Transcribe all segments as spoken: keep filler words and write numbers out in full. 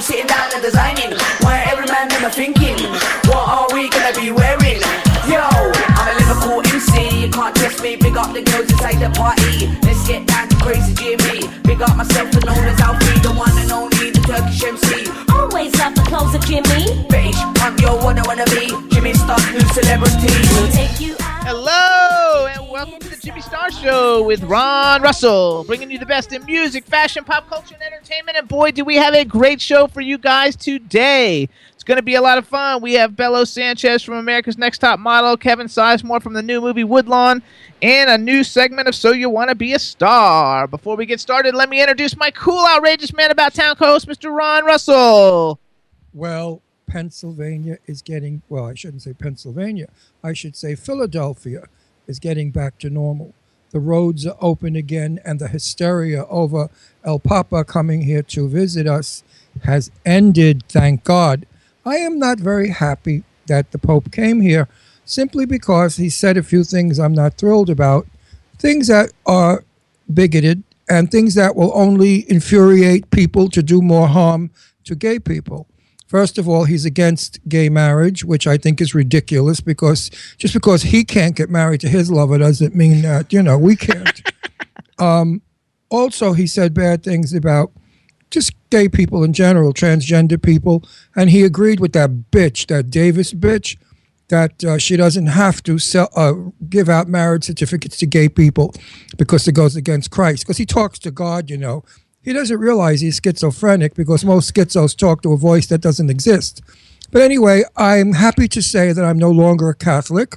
Sitting down and designing, where every man never thinking, what are we gonna be wearing? Yo, I'm a Liverpool M C, you can't trust me. Big up the girls inside the party. Let's get down to crazy Jimmy. Big up myself and known as Alfie, the one and only, the Turkish M C. Always love the clothes of Jimmy. Bitch, I'm your one I wanna be. Jimmy Star, new celebrity. We'll take you out. Hello and welcome to the Jimmy Star Show with Ron Russell, bringing you the best in music, fashion, pop culture, and entertainment. And boy, do we have a great show for you guys today. It's going to be a lot of fun. We have Bello Sanchez from America's Next Top Model, Kevin Sizemore from the new movie Woodlawn, and a new segment of So You Want to Be a Star. Before we get started, let me introduce my cool, outrageous man about town co-host, Mister Ron Russell. Well, Pennsylvania is getting, well, I shouldn't say Pennsylvania. I should say Philadelphia is getting back to normal. The roads are open again, and the hysteria over El Papa coming here to visit us has ended, thank God. I am not very happy that the Pope came here, simply because he said a few things I'm not thrilled about, things that are bigoted, and things that will only infuriate people to do more harm to gay people. First of all, he's against gay marriage, which I think is ridiculous, because just because he can't get married to his lover doesn't mean that, you know, we can't. um, also, he said bad things about just gay people in general, transgender people, and he agreed with that bitch, that Davis bitch, that uh, she doesn't have to sell, uh, give out marriage certificates to gay people because it goes against Christ, because he talks to God, you know. He doesn't realize he's schizophrenic because most schizos talk to a voice that doesn't exist. But anyway, I'm happy to say that I'm no longer a Catholic.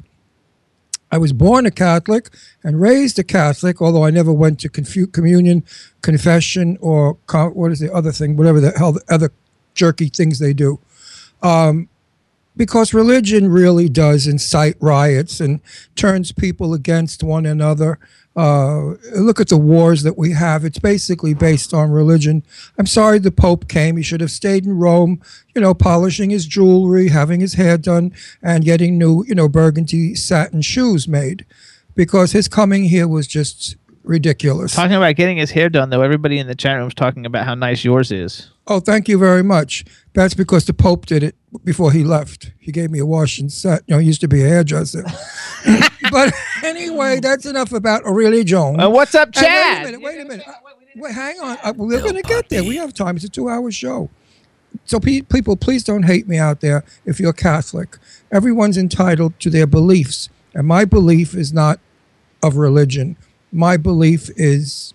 I was born a Catholic and raised a Catholic, although I never went to confu- communion, confession, or con- what is the other thing, whatever the hell the other jerky things they do. Um, because religion really does incite riots and turns people against one another. Uh, look at the wars that we have. It's basically based on religion. I'm sorry the Pope came. He should have stayed in Rome, you know, polishing his jewelry, having his hair done, and getting new, you know, burgundy satin shoes made, because his coming here was just ridiculous. Talking about getting his hair done, though, everybody in the chat room is talking about how nice yours is. Oh, thank you very much. That's because the Pope did it before he left. He gave me a wash and set. You know, he used to be a hairdresser. But anyway, that's enough about religion. Uh, what's up, Chad? Wait a minute. Wait a minute. Wait, hang on. Uh, we're going to get there. We have time. It's a two-hour show. So pe- people, please don't hate me out there if you're Catholic. Everyone's entitled to their beliefs. And my belief is not of religion. My belief is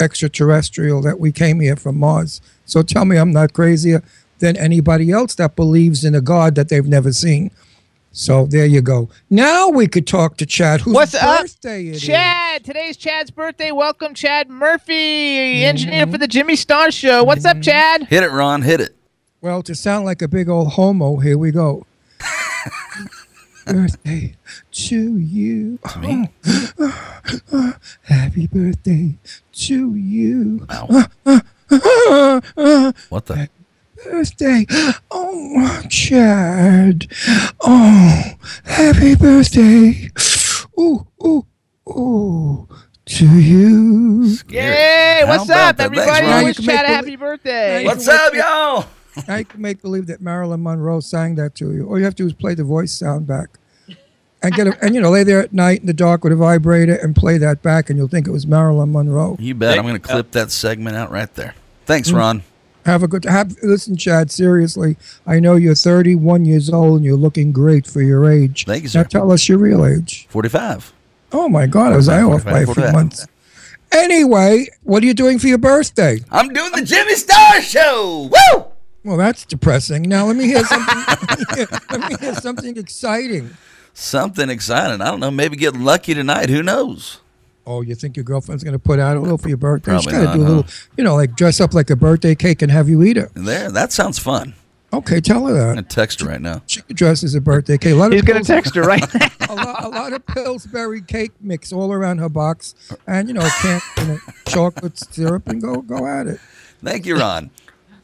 extraterrestrial, that we came here from Mars. So tell me I'm not crazier than anybody else that believes in a God that they've never seen. So there you go. Now we could talk to Chad, whose What's birthday up? It Chad? Is. Chad, today's Chad's birthday. Welcome, Chad Murphy, mm-hmm. engineer for the Jimmy Star Show. What's mm-hmm. up, Chad? Hit it, Ron. Hit it. Well, to sound like a big old homo, here we go. Birthday to you. Oh, oh, oh, happy birthday to you. Oh, oh, oh, oh, what the? Birthday. Oh, Chad. Oh, happy birthday. Ooh, ooh, ooh. To you. Yay. What's up, everybody? I wish Chad a happy birthday. What's up, y'all? I can make believe that Marilyn Monroe sang that to you. All you have to do is play the voice sound back. And, get a, and you know, lay there at night in the dark with a vibrator and play that back, and you'll think it was Marilyn Monroe. You bet. I'm going to clip that segment out right there. Thanks, Ron. Have a good time. Listen, Chad, seriously, I know you're thirty-one years old and you're looking great for your age. Thank you, sir. Now tell us your real age. forty-five. Oh, my God. Was I off by a few months? Anyway, what are you doing for your birthday? I'm doing the Jimmy Star Show. Woo! Well, that's depressing. Now, let me hear something, let me hear something exciting. something exciting. I don't know. Maybe get lucky tonight. Who knows? Oh, you think your girlfriend's going to put out a little for your birthday? Probably She's got to do a little, huh? You know, like dress up like a birthday cake and have you eat it. There, that sounds fun. Okay, tell her that. I'm going to text her right now. She could dress as a birthday cake. A lot of He's going to text her right now. a, lot, a lot of Pillsbury cake mix all around her box. And, you know, can't, you know, chocolate syrup and go, go at it. Thank you, Ron.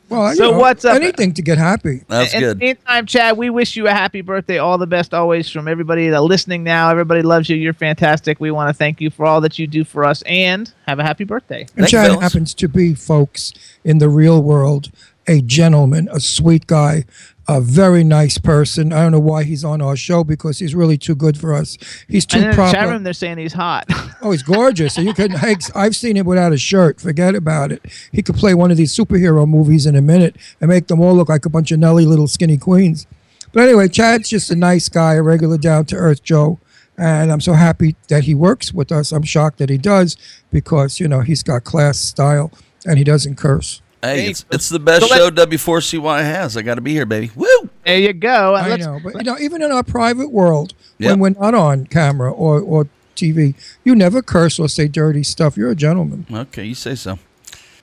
Well, so you know, what's up? Anything to get happy. That's and good. In the meantime, Chad, we wish you a happy birthday. All the best always from everybody that's listening now. Everybody loves you. You're fantastic. We want to thank you for all that you do for us, and have a happy birthday. And Chad Phyllis. happens to be, folks, in the real world, a gentleman, a sweet guy, a very nice person. I don't know why he's on our show because he's really too good for us. He's too proper. In the chat room, they're saying he's hot. Oh, he's gorgeous. So you can, I've seen him without a shirt. Forget about it. He could play one of these superhero movies in a minute and make them all look like a bunch of Nelly little skinny queens. But anyway, Chad's just a nice guy, a regular down-to-earth Joe. And I'm so happy that he works with us. I'm shocked that he does because, you know, he's got class, style, and he doesn't curse. Hey, it's, it's the best so show W four C Y has. I got to be here, baby. Woo! There you go. I let's, know, but you know, even in our private world, yep. when we're not on camera or, or T V, you never curse or say dirty stuff. You're a gentleman. Okay, you say so.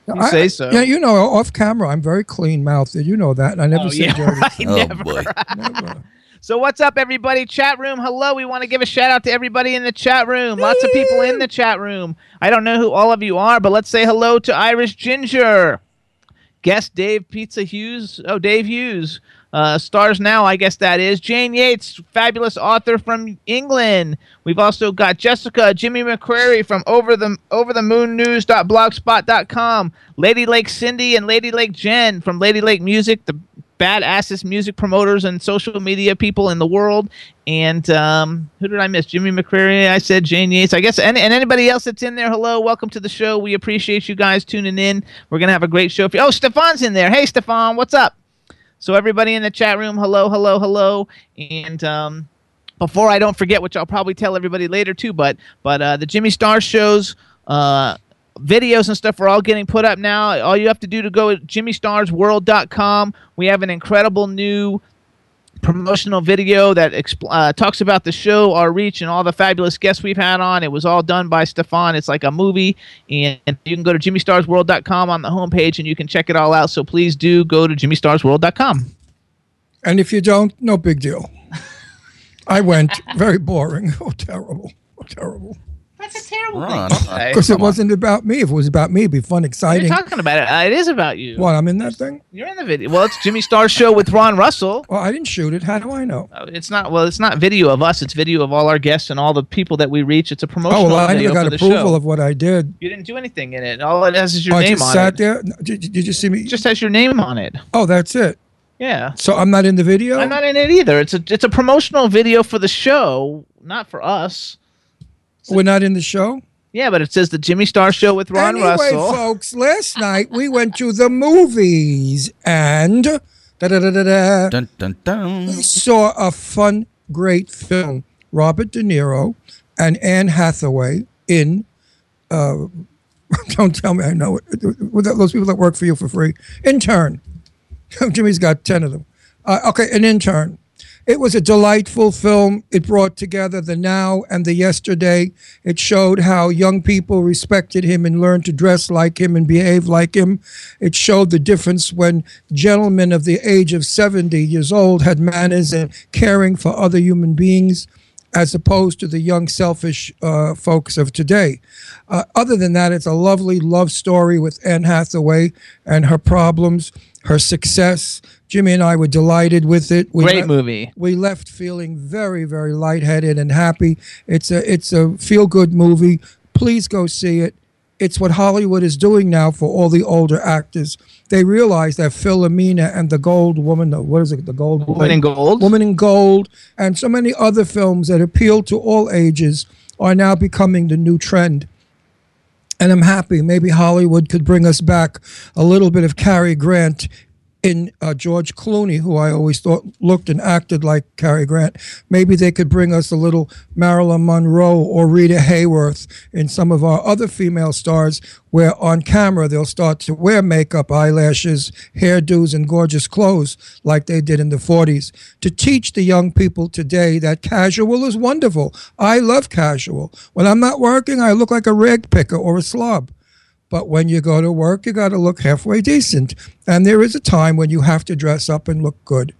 Now, you I, say so. Yeah, you know, off camera, I'm very clean-mouthed. You know that, and I never oh, say yeah, dirty right, stuff. Never. Oh, boy. never. So what's up, everybody? Chat room, hello. We want to give a shout-out to everybody in the chat room. Lots of people in the chat room. I don't know who all of you are, but let's say hello to Irish Ginger. Guest Dave Pizza Hughes. Oh, Dave Hughes. Uh, stars now, I guess that is. Jane Yates, fabulous author from England. We've also got Jessica, Jimmy McCrary from over the, over the moon news dot blogspot dot com. Lady Lake Cindy and Lady Lake Jen from Lady Lake Music, the badassest music promoters and social media people in the world. And um, who did I miss? Jimmy McCrary. I said Jane Yates, I guess. And, and anybody else that's in there, hello. Welcome to the show. We appreciate you guys tuning in. We're going to have a great show for you. Oh, Stefan's in there. Hey, Stefan, what's up? So everybody in the chat room, hello, hello, hello. And um, before I don't forget, which I'll probably tell everybody later too, but, but uh, the Jimmy Star shows uh, – videos and stuff are all getting put up now. All you have to do to go to Jimmy Stars World dot com. We have an incredible new promotional video that expl- uh, talks about the show, our reach, and all the fabulous guests we've had on. It was all done by Stefan. It's like a movie, and you can go to Jimmy Stars World dot com on the homepage, and you can check it all out. So please do go to Jimmy Stars World dot com. And if you don't, no big deal. I went. Very boring. Oh, terrible. Oh, terrible. That's a terrible Ron, thing. Because it wasn't on. about me. If it was about me, it'd be fun, exciting. You're talking about it. Uh, it is about you. What, I'm in that thing? You're in the video. Well, it's Jimmy Star's show with Ron Russell. Well, I didn't shoot it. How do I know? Uh, it's not. Well, it's not video of us. It's video of all our guests and all the people that we reach. It's a promotional video. Oh, well, I never got approval of what I did. You didn't do anything in it. All it has is your oh, name on it. I just sat there? No, did, did you see me? It just has your name on it. Oh, that's it. Yeah. So I'm not in the video? I'm not in it either. It's a It's a promotional video for the show, not for us. We're not in the show? Yeah, but it says the Jimmy Star Show with Ron anyway, Russell. Anyway, folks, last night we went to the movies and da da da da dun, dun, dun. We saw a fun, great film. Robert De Niro and Anne Hathaway in, uh, don't tell me I know it, those people that work for you for free, Intern. Jimmy's got ten of them. Uh, okay, an Intern. It was a delightful film. It brought together the now and the yesterday. It showed how young people respected him and learned to dress like him and behave like him. It showed the difference when gentlemen of the age of seventy years old had manners and caring for other human beings, as opposed to the young, selfish uh, folks of today. Uh, other than that, it's a lovely love story with Anne Hathaway and her problems, her success. Jimmy and I were delighted with it. We Great le- movie. We left feeling very, very lightheaded and happy. It's a it's a feel-good movie. Please go see it. It's what Hollywood is doing now for all the older actors. They realize that Philomena and The Gold Woman, what is it, The Gold Woman? Woman in Gold? Woman in Gold, and so many other films that appeal to all ages are now becoming the new trend. And I'm happy. Maybe Hollywood could bring us back a little bit of Cary Grant in uh, George Clooney, who I always thought looked and acted like Cary Grant. Maybe they could bring us a little Marilyn Monroe or Rita Hayworth and some of our other female stars, where on camera they'll start to wear makeup, eyelashes, hairdos, and gorgeous clothes like they did in the forties, to teach the young people today that casual is wonderful. I love casual. When I'm not working, I look like a rag picker or a slob. But when you go to work, you got to look halfway decent. And there is a time when you have to dress up and look good.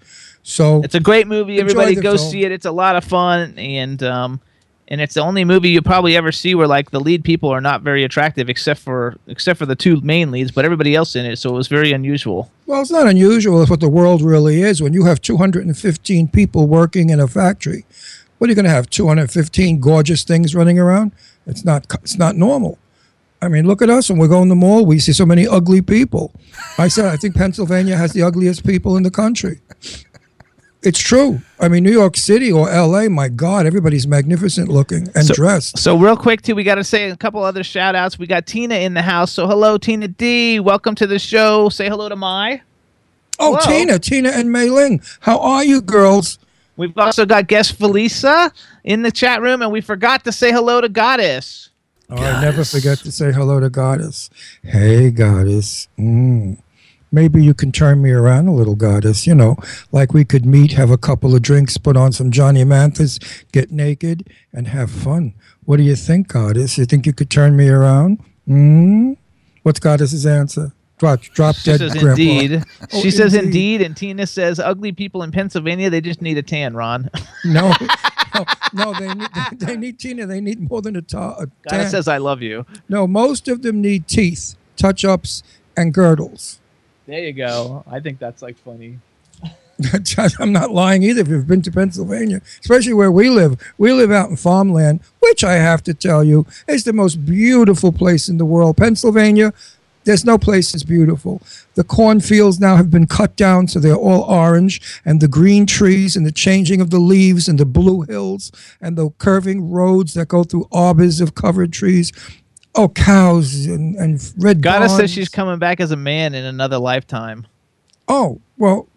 So it's a great movie. Everybody go film. see it. It's a lot of fun. And um, and it's the only movie you probably ever see where like the lead people are not very attractive, except for except for the two main leads, but everybody else in it. So it was very unusual. Well, it's not unusual. It's what the world really is. When you have two hundred fifteen people working in a factory, what are you going to have? two hundred fifteen gorgeous things running around? It's not. It's not normal. I mean, look at us. When we go in the mall, we see so many ugly people. I said, I think Pennsylvania has the ugliest people in the country. It's true. I mean, New York City or L A, my God, everybody's magnificent looking and so, dressed. So real quick, too, we got to say a couple other shout-outs. We got Tina in the house. So hello, Tina D. Welcome to the show. Say hello to Mai. Oh, hello. Tina. Tina and Mei Ling. How are you, girls? We've also got guest Felisa in the chat room, and we forgot to say hello to Goddess. Oh, I never forget to say hello to Goddess. Hey, Goddess. Mm. Maybe you can turn me around a little, Goddess. You know, like we could meet, have a couple of drinks, put on some Johnny Manthus, get naked, and have fun. What do you think, Goddess? You think you could turn me around? Mm? What's Goddess's answer? Drop, drop she dead, says Grandpa. Indeed. Oh, she indeed. says indeed, and Tina says, ugly people in Pennsylvania, they just need a tan, Ron. No. No, no, they need, they need Tina. They need more than a, ta a tan. God says I love you. No, most of them need teeth, touch-ups, and girdles. There you go. I think that's like funny. I'm not lying either. If you've been to Pennsylvania, especially where we live, we live out in farmland, which I have to tell you is the most beautiful place in the world. Pennsylvania. There's no place as beautiful. The cornfields now have been cut down, so they're all orange, and the green trees and the changing of the leaves and the blue hills and the curving roads that go through arbors of covered trees. Oh, cows and, and red Gotta barns. Says she's coming back as a man in another lifetime. Oh, well,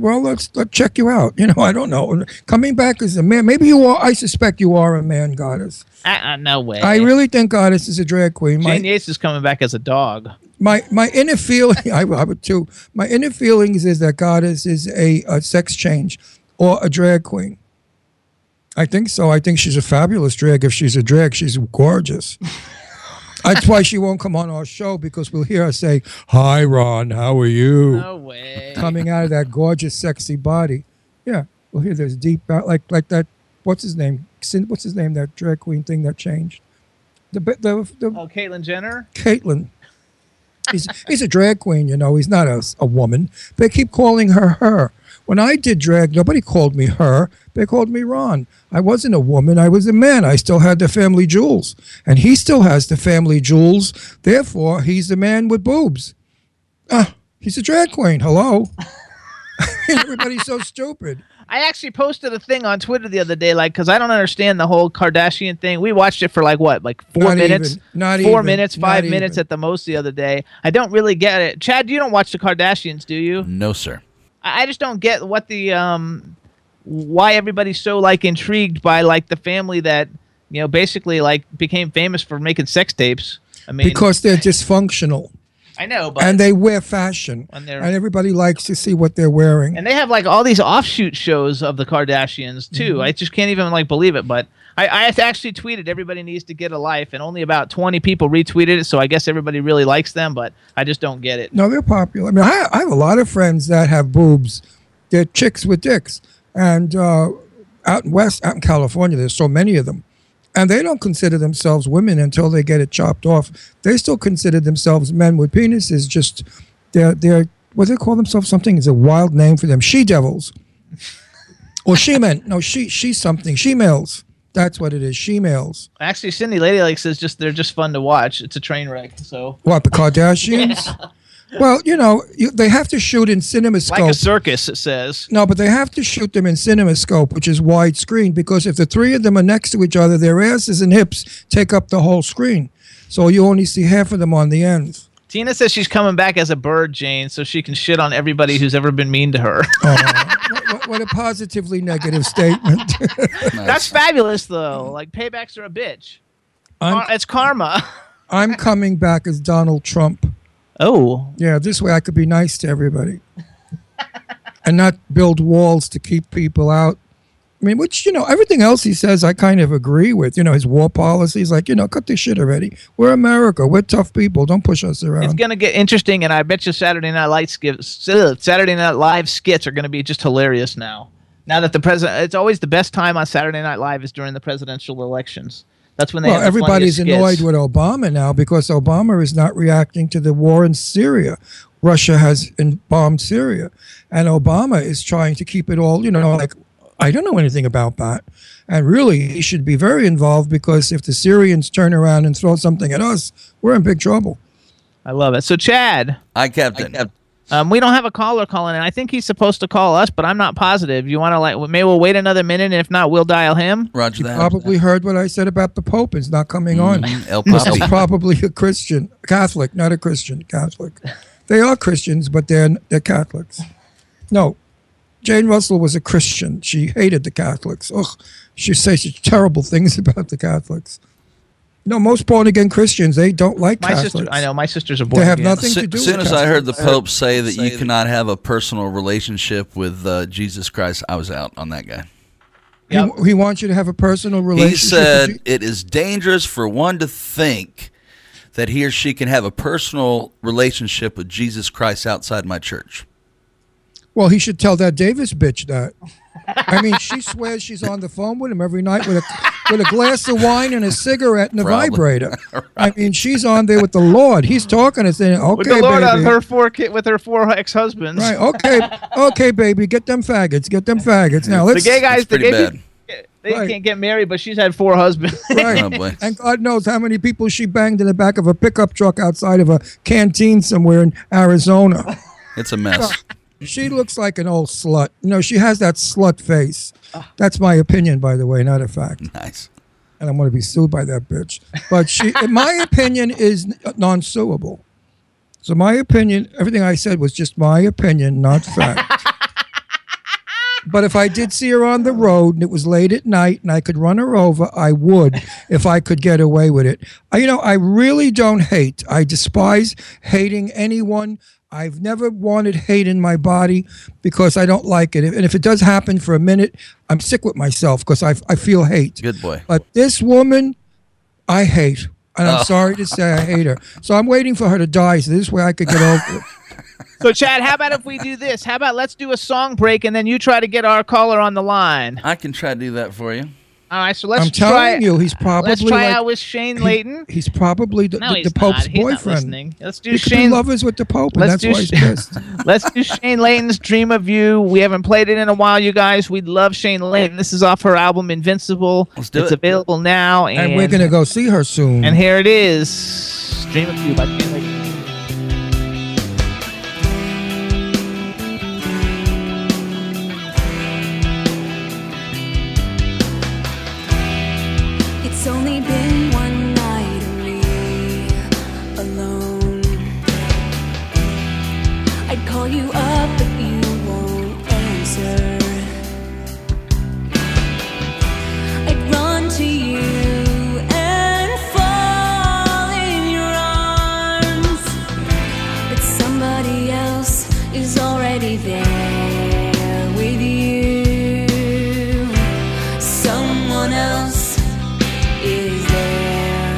well, let's, let's check you out. You know, I don't know. Coming back as a man. Maybe you are. I suspect you are a man, Goddess. Uh-uh, no way. I really think Goddess is a drag queen. Jane My Yates is coming back as a dog. My my inner feeling, I, I would too. My inner feelings is that Goddess is a, a sex change or a drag queen. I think so. I think she's a fabulous drag. If she's a drag, she's gorgeous. That's why she won't come on our show, because we'll hear her say, "Hi, Ron, how are you?" No way. Coming out of that gorgeous, sexy body. Yeah, we'll hear this deep, like like that. What's his name? What's his name? That drag queen thing that changed. The the, the oh, Caitlyn Jenner. Caitlyn. He's, he's a drag queen, you know. He's not a, a woman. They keep calling her her. When I did drag, nobody called me her. They called me Ron. I wasn't a woman. I was a man. I still had the family jewels. And he still has the family jewels. Therefore, he's the man with boobs. Ah, he's a drag queen. Hello. Everybody's so stupid. I actually posted a thing on Twitter the other day, like, because I don't understand the whole Kardashian thing. We watched it for like what, like four not minutes, even. not four even. minutes, five not minutes even. at the most the other day. I don't really get it. Chad, you don't watch the Kardashians, do you? No, sir. I, I just don't get what the um, why everybody's so like intrigued by like the family that, you know, basically like became famous for making sex tapes. I mean, because they're dysfunctional. I know, but and they wear fashion, and, and everybody likes to see what they're wearing. And they have like all these offshoot shows of the Kardashians too. Mm-hmm. I just can't even like believe it. But I, I actually tweeted, "Everybody needs to get a life," and only about twenty people retweeted it. So I guess everybody really likes them, but I just don't get it. No, they're popular. I mean, I, I have a lot of friends that have boobs. They're chicks with dicks, and uh, out in West, out in California, there's so many of them. And they don't consider themselves women until they get it chopped off. They still consider themselves men with penises. Just they're they're what do they call themselves? Something is a wild name for them. She devils, or she men? No, she she something. She males. That's what it is. She males. Actually, Cindy Ladylake says just they're just fun to watch. It's a train wreck. So what, the Kardashians? Yeah. Well, you know, you, they have to shoot in CinemaScope. Like a circus, it says. No, but they have to shoot them in CinemaScope, which is widescreen, because if the three of them are next to each other, their asses and hips take up the whole screen. So you only see half of them on the ends. Tina says she's coming back as a bird, Jane, so she can shit on everybody who's ever been mean to her. uh, what, what a positively negative statement. Nice. That's fabulous, though. Like, paybacks are a bitch. I'm, it's karma. I'm coming back as Donald Trump. Oh. Yeah, this way I could be nice to everybody. And not build walls to keep people out. I mean, which, you know, everything else he says I kind of agree with. You know, his war policies, like, you know, cut this shit already. We're America. We're tough people. Don't push us around. It's going to get interesting, and I bet you Saturday Night Live skits, ugh, Saturday Night Live skits are going to be just hilarious now. Now that the president, it's always the best time on Saturday Night Live is during the presidential elections. That's when they well, have the everybody's annoyed with Obama now because Obama is not reacting to the war in Syria. Russia has bombed Syria, and Obama is trying to keep it all, you know, like, I don't know anything about that. And really, he should be very involved because if the Syrians turn around and throw something at us, we're in big trouble. I love it. So, Chad. Hi, Captain. I, um, we don't have a caller calling in. I think he's supposed to call us, but I'm not positive. You want to, like, maybe we'll wait another minute, and if not, we'll dial him. Roger that. You probably heard what I said about the Pope. It's not coming mm, on. This is probably a Christian, Catholic, not a Christian, Catholic. They are Christians, but they're, they're Catholics. No. Jane Russell was a Christian. She hated the Catholics. Ugh, she says such terrible things about the Catholics. No, most born-again Christians, they don't like my Catholics. Sister, I know, my sisters are born-again. They have nothing so, to do with Catholics. As soon as I heard the Pope say that you cannot have a personal relationship with uh, Jesus Christ, I was out on that guy. Yep. He, he wants you to have a personal relationship. He said it is dangerous for one to think that he or she can have a personal relationship with Jesus Christ outside my church. Well, he should tell that Davis bitch that. I mean, she swears she's on the phone with him every night with a with a glass of wine and a cigarette and a Probably. vibrator. Right. I mean, she's on there with the Lord. He's talking and saying, "Okay, with the Lord baby." On her four kid with her four ex-husbands. Right. Okay. Okay, baby, get them faggots. Get them faggots. Now let's. The gay guys. The gay bad. They right. can't get married, but she's had four husbands. Right. And God knows how many people she banged in the back of a pickup truck outside of a canteen somewhere in Arizona. It's a mess. So, she looks like an old slut. You know, she has that slut face. That's my opinion, by the way, not a fact. Nice. And I'm going to be sued by that bitch. But she, in my opinion, is non-suable. So my opinion, everything I said was just my opinion, not fact. But if I did see her on the road and it was late at night and I could run her over, I would if I could get away with it. I, you know, I really don't hate. I despise hating anyone. I've never wanted hate in my body because I don't like it. And if it does happen for a minute, I'm sick with myself because I, I feel hate. Good boy. But this woman, I hate. And I'm oh. sorry to say I hate her. So I'm waiting for her to die so this way I could get over it. So, Chad, how about if we do this? How about let's do a song break and then you try to get our caller on the line? I can try to do that for you. All right, so let's I'm try. I'm telling you, he's probably. Let's try like, out with Shane Layton. He, he's probably the, no, the, the Pope's he's boyfriend. Let's do he Shane. Lovers with the Pope, and let's that's why he's pissed. Let's do Shane Layton's "Dream of You." We haven't played it in a while, you guys. We love Shane Layton. This is off her album "Invincible." Let's do it's it. available now, and, and we're gonna go see her soon. And here it is, "Dream of You" by Shane Layton. It's only been one night and we alone. I'd call you up but you won't answer. I'd run to you and fall in your arms, but somebody else is already there with you. Someone else is there.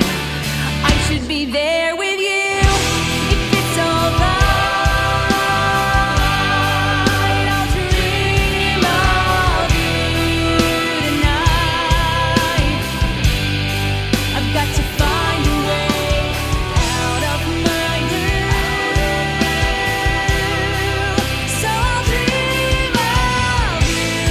I should be there with you. If it's all right, I'll dream of you tonight. I've got to find a way out of my room, so I'll dream of you.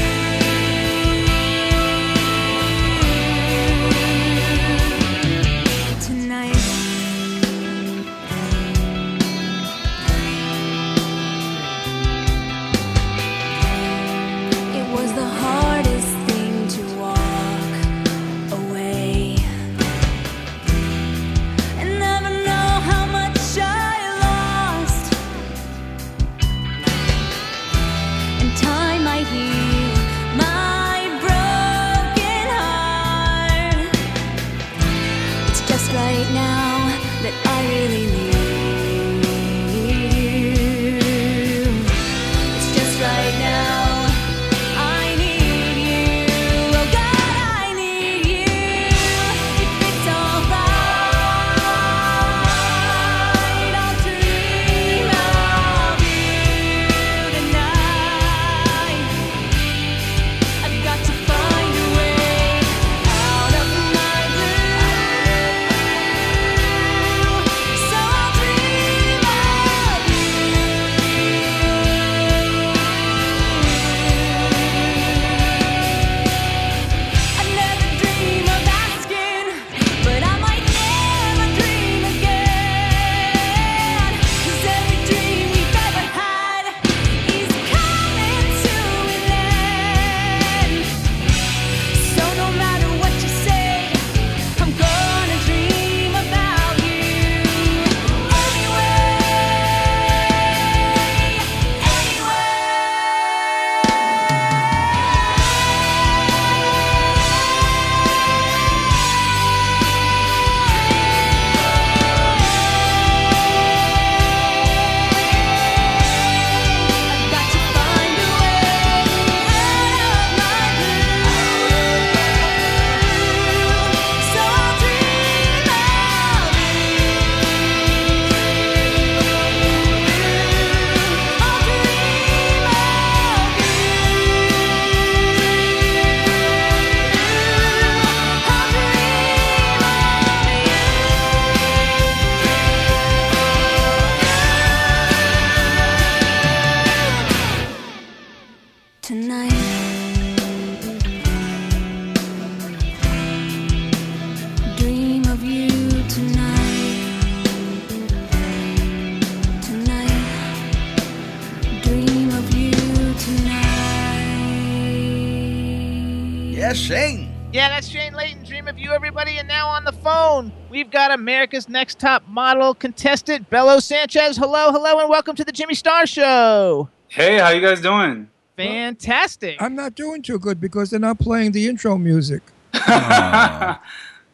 That's Shane. Yeah, that's Shane Layton, Dream of You, everybody. And now on the phone, we've got America's Next Top Model contestant, Bello Sanchez. Hello, hello, and welcome to the Jimmy Star Show. Hey, how you guys doing? Fantastic. Well, I'm not doing too good because they're not playing the intro music.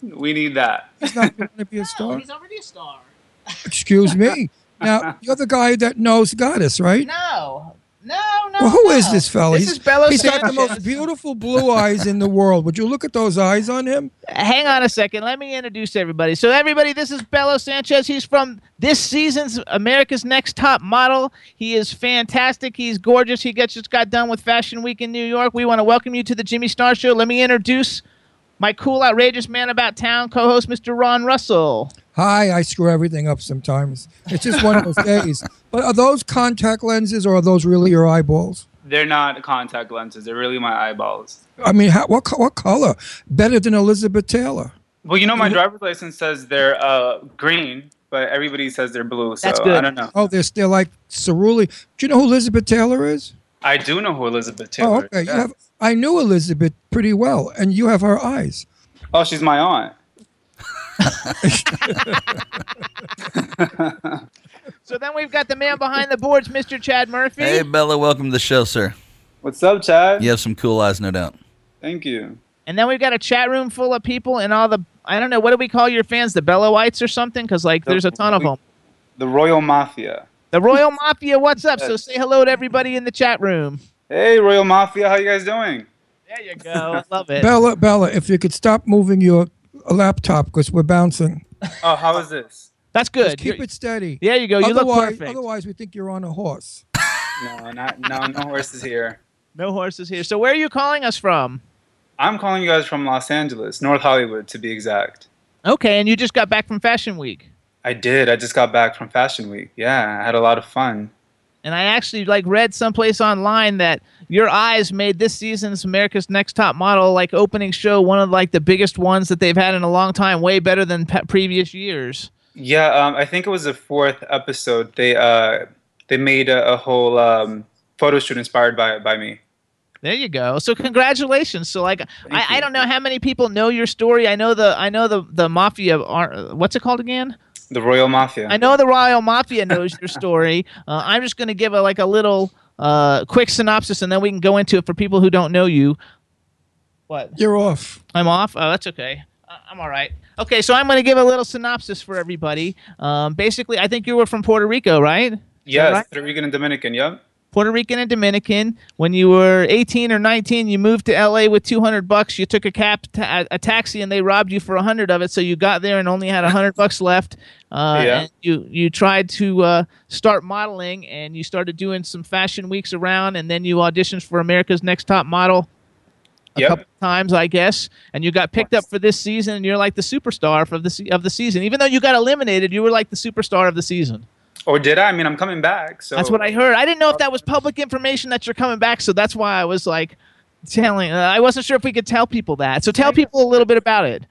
We need that. He's not going to be a star. No, he's already a star. Excuse me. Now, you're the guy that knows Goddess, right? No. No, no, well, who no. is this fella? This he's, is Bello He's Sanchez. Got the most beautiful blue eyes in the world. Would you look at those eyes on him? Hang on a second. Let me introduce everybody. So, everybody, this is Bello Sanchez. He's from this season's America's Next Top Model. He is fantastic. He's gorgeous. He gets, just got done with Fashion Week in New York. We want to welcome you to the Jimmy Star Show. Let me introduce my cool, outrageous man about town co-host, Mister Ron Russell. Hi, I screw everything up sometimes. It's just one of those days. But are those contact lenses or are those really your eyeballs? They're not contact lenses. They're really my eyeballs. I mean, how, what, what color? Better than Elizabeth Taylor. Well, you know, my driver's license says they're uh, green, but everybody says they're blue, so that's good. I don't know. Oh, they're still like cerulean. Do you know who Elizabeth Taylor is? I do know who Elizabeth Taylor is. Oh, okay. Is. You have, I knew Elizabeth pretty well, and you have her eyes. Oh, she's my aunt. So then we've got the man behind the boards, Mister Chad Murphy. Hey, Bella, welcome to the show, sir. What's up, Chad? You have some cool eyes, no doubt. Thank you. And then we've got a chat room full of people and all the, I don't know, what do we call your fans? The Bellowites or something? Because, like, the, there's a ton we, of them. The Royal Mafia. The Royal Mafia, what's up? Yes. So say hello to everybody in the chat room. Hey, Royal Mafia, how you guys doing? There you go. I love it. Bella, Bella, if you could stop moving your laptop because we're bouncing. Oh, how is this? That's good. Just keep you're, it steady. There you go. You otherwise, look perfect. Otherwise, we think you're on a horse. No, not, no, no horses here. No horses here. So where are you calling us from? I'm calling you guys from Los Angeles, North Hollywood, to be exact. Okay, and you just got back from Fashion Week. I did. I just got back from Fashion Week. Yeah, I had a lot of fun. And I actually like read someplace online that your eyes made this season's America's Next Top Model like opening show one of like the biggest ones that they've had in a long time, way better than pe previous years. Yeah, um, I think it was the fourth episode. They uh, they made a, a whole um, photo shoot inspired by by me. There you go. So congratulations. So like, I, I don't know how many people know your story. I know the I know the the mafia. Are, what's it called again? The Royal Mafia. I know the Royal Mafia knows your story. Uh, I'm just going to give a, like a little uh, quick synopsis, and then we can go into it for people who don't know you. What? You're off. I'm off? Oh, that's okay. Uh, I'm all right. Okay, so I'm going to give a little synopsis for everybody. Um, basically, I think you were from Puerto Rico, right? Yes, right? Puerto Rican and Dominican, yep. Puerto Rican and Dominican. When you were eighteen or nineteen, you moved to L A with two hundred bucks. You took a cab, ta a taxi, and they robbed you for one hundred of it. So you got there and only had one hundred bucks left. Uh, yeah. And you you tried to uh, start modeling, and you started doing some fashion weeks around, and then you auditioned for America's Next Top Model a yep. couple times, I guess. And you got picked up for this season, and you're like the superstar of the se of the season. Even though you got eliminated, you were like the superstar of the season. Or did I? I mean, I'm coming back. So that's what I heard. I didn't know if that was public information that you're coming back, so that's why I was like telling. Uh, I wasn't sure if we could tell people that. So tell people a little bit about it.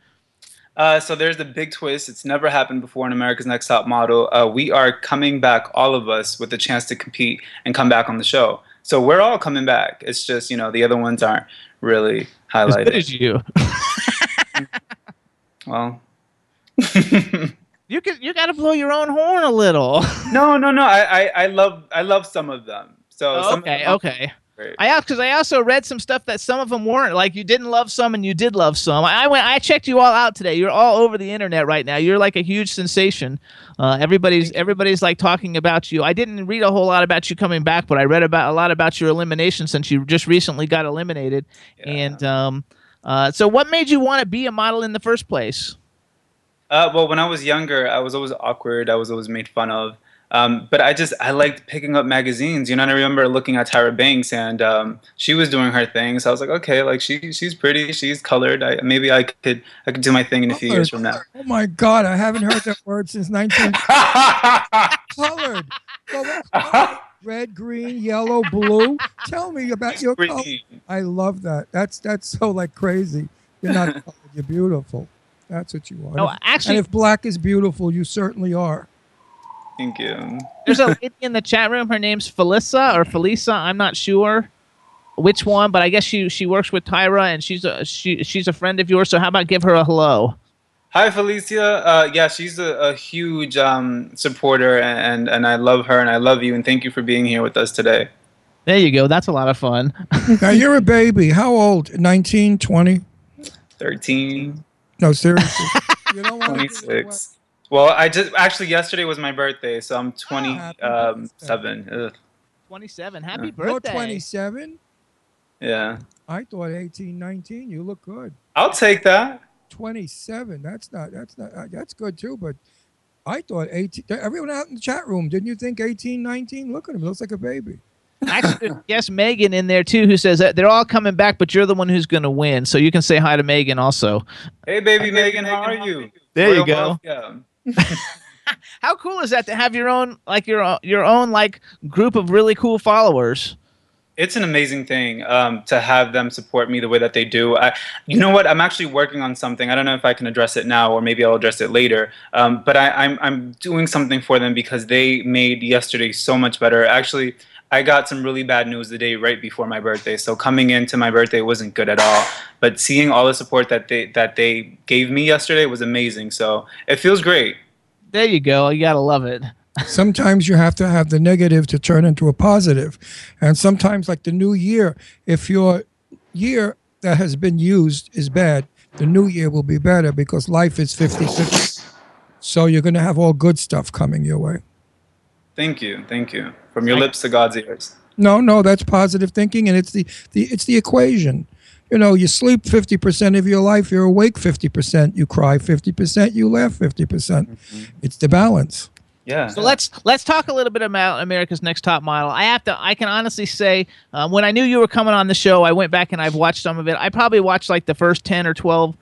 Uh, so there's the big twist. It's never happened before in America's Next Top Model. Uh, we are coming back, all of us, with a chance to compete and come back on the show. So we're all coming back. It's just, you know, the other ones aren't really highlighted. As good as you. Well. You can, you gotta blow your own horn a little. No, no, no. I, I, I love I love some of them. So oh, okay, some of them okay. Great. I because I also read some stuff that some of them weren't. Like you didn't love some and you did love some. I, I went I checked you all out today. You're all over the internet right now. You're like a huge sensation. Uh, everybody's everybody's like talking about you. I didn't read a whole lot about you coming back, but I read about a lot about your elimination since you just recently got eliminated. Yeah. And um, uh, so what made you want to be a model in the first place? Uh, well, when I was younger, I was always awkward. I was always made fun of. Um, but I just, I liked picking up magazines. You know, and I remember looking at Tyra Banks, and um, she was doing her thing. So I was like, okay, like she, she's pretty, she's colored. I, maybe I could, I could do my thing in a few colored. years from now. Oh my God, I haven't heard that word since nineteen. Colored. Well, colored. Red, green, yellow, blue. Tell me about it's your green. Color. I love that. That's that's so like crazy. You're not colored. You're beautiful. That's what you are. No, actually, and if black is beautiful, you certainly are. Thank you. There's a lady in the chat room. Her name's Felissa or Felissa. I'm not sure. which one, but I guess she she works with Tyra, and she's a she she's a friend of yours. So how about give her a hello? Hi, Felicia. Uh, yeah, she's a, a huge um, supporter, and and I love her, and I love you, and thank you for being here with us today. There you go. That's a lot of fun. Now, you're a baby. How old? nineteen, twenty? thirteen. No, seriously. You don't want twenty-six. Well, I just actually yesterday was my birthday, so I'm twenty-seven. Oh, um, twenty-seven. Happy yeah. birthday. You're twenty-seven? Yeah. I thought eighteen, nineteen. You look good. I'll take that. twenty-seven. That's not. That's not. Uh, that's good too. But I thought eighteen. Everyone out in the chat room, didn't you think eighteen, nineteen? Look at him. He looks like a baby. Actually, yes, Megan in there too, who says that they're all coming back, but you're the one who's going to win. So you can say hi to Megan also. Hey, baby, hey, Megan, how Megan, are you? There Real you go. How cool is that to have your own, like your your own, like group of really cool followers? It's an amazing thing um, to have them support me the way that they do. I, you know what? I'm actually working on something. I don't know if I can address it now, or maybe I'll address it later. Um, but I, I'm I'm doing something for them because they made yesterday so much better. Actually, I got some really bad news the day right before my birthday, so coming into my birthday wasn't good at all. But seeing all the support that they that they gave me yesterday was amazing. So it feels great. There you go. You gotta love it. Sometimes you have to have the negative to turn into a positive. And sometimes, like the new year, if your year that has been used is bad, the new year will be better because life is fifty-six. So you're going to have all good stuff coming your way. Thank you. Thank you. From your lips to God's ears. No, no, that's positive thinking. And it's the, the, it's the equation. You know, you sleep fifty percent of your life, you're awake fifty percent, you cry fifty percent, you laugh fifty percent. Mm-hmm. It's the balance. Yeah. So let's let's talk a little bit about America's Next Top Model. I have to. I can honestly say, um, when I knew you were coming on the show, I went back and I've watched some of it. I probably watched like the first ten or twelve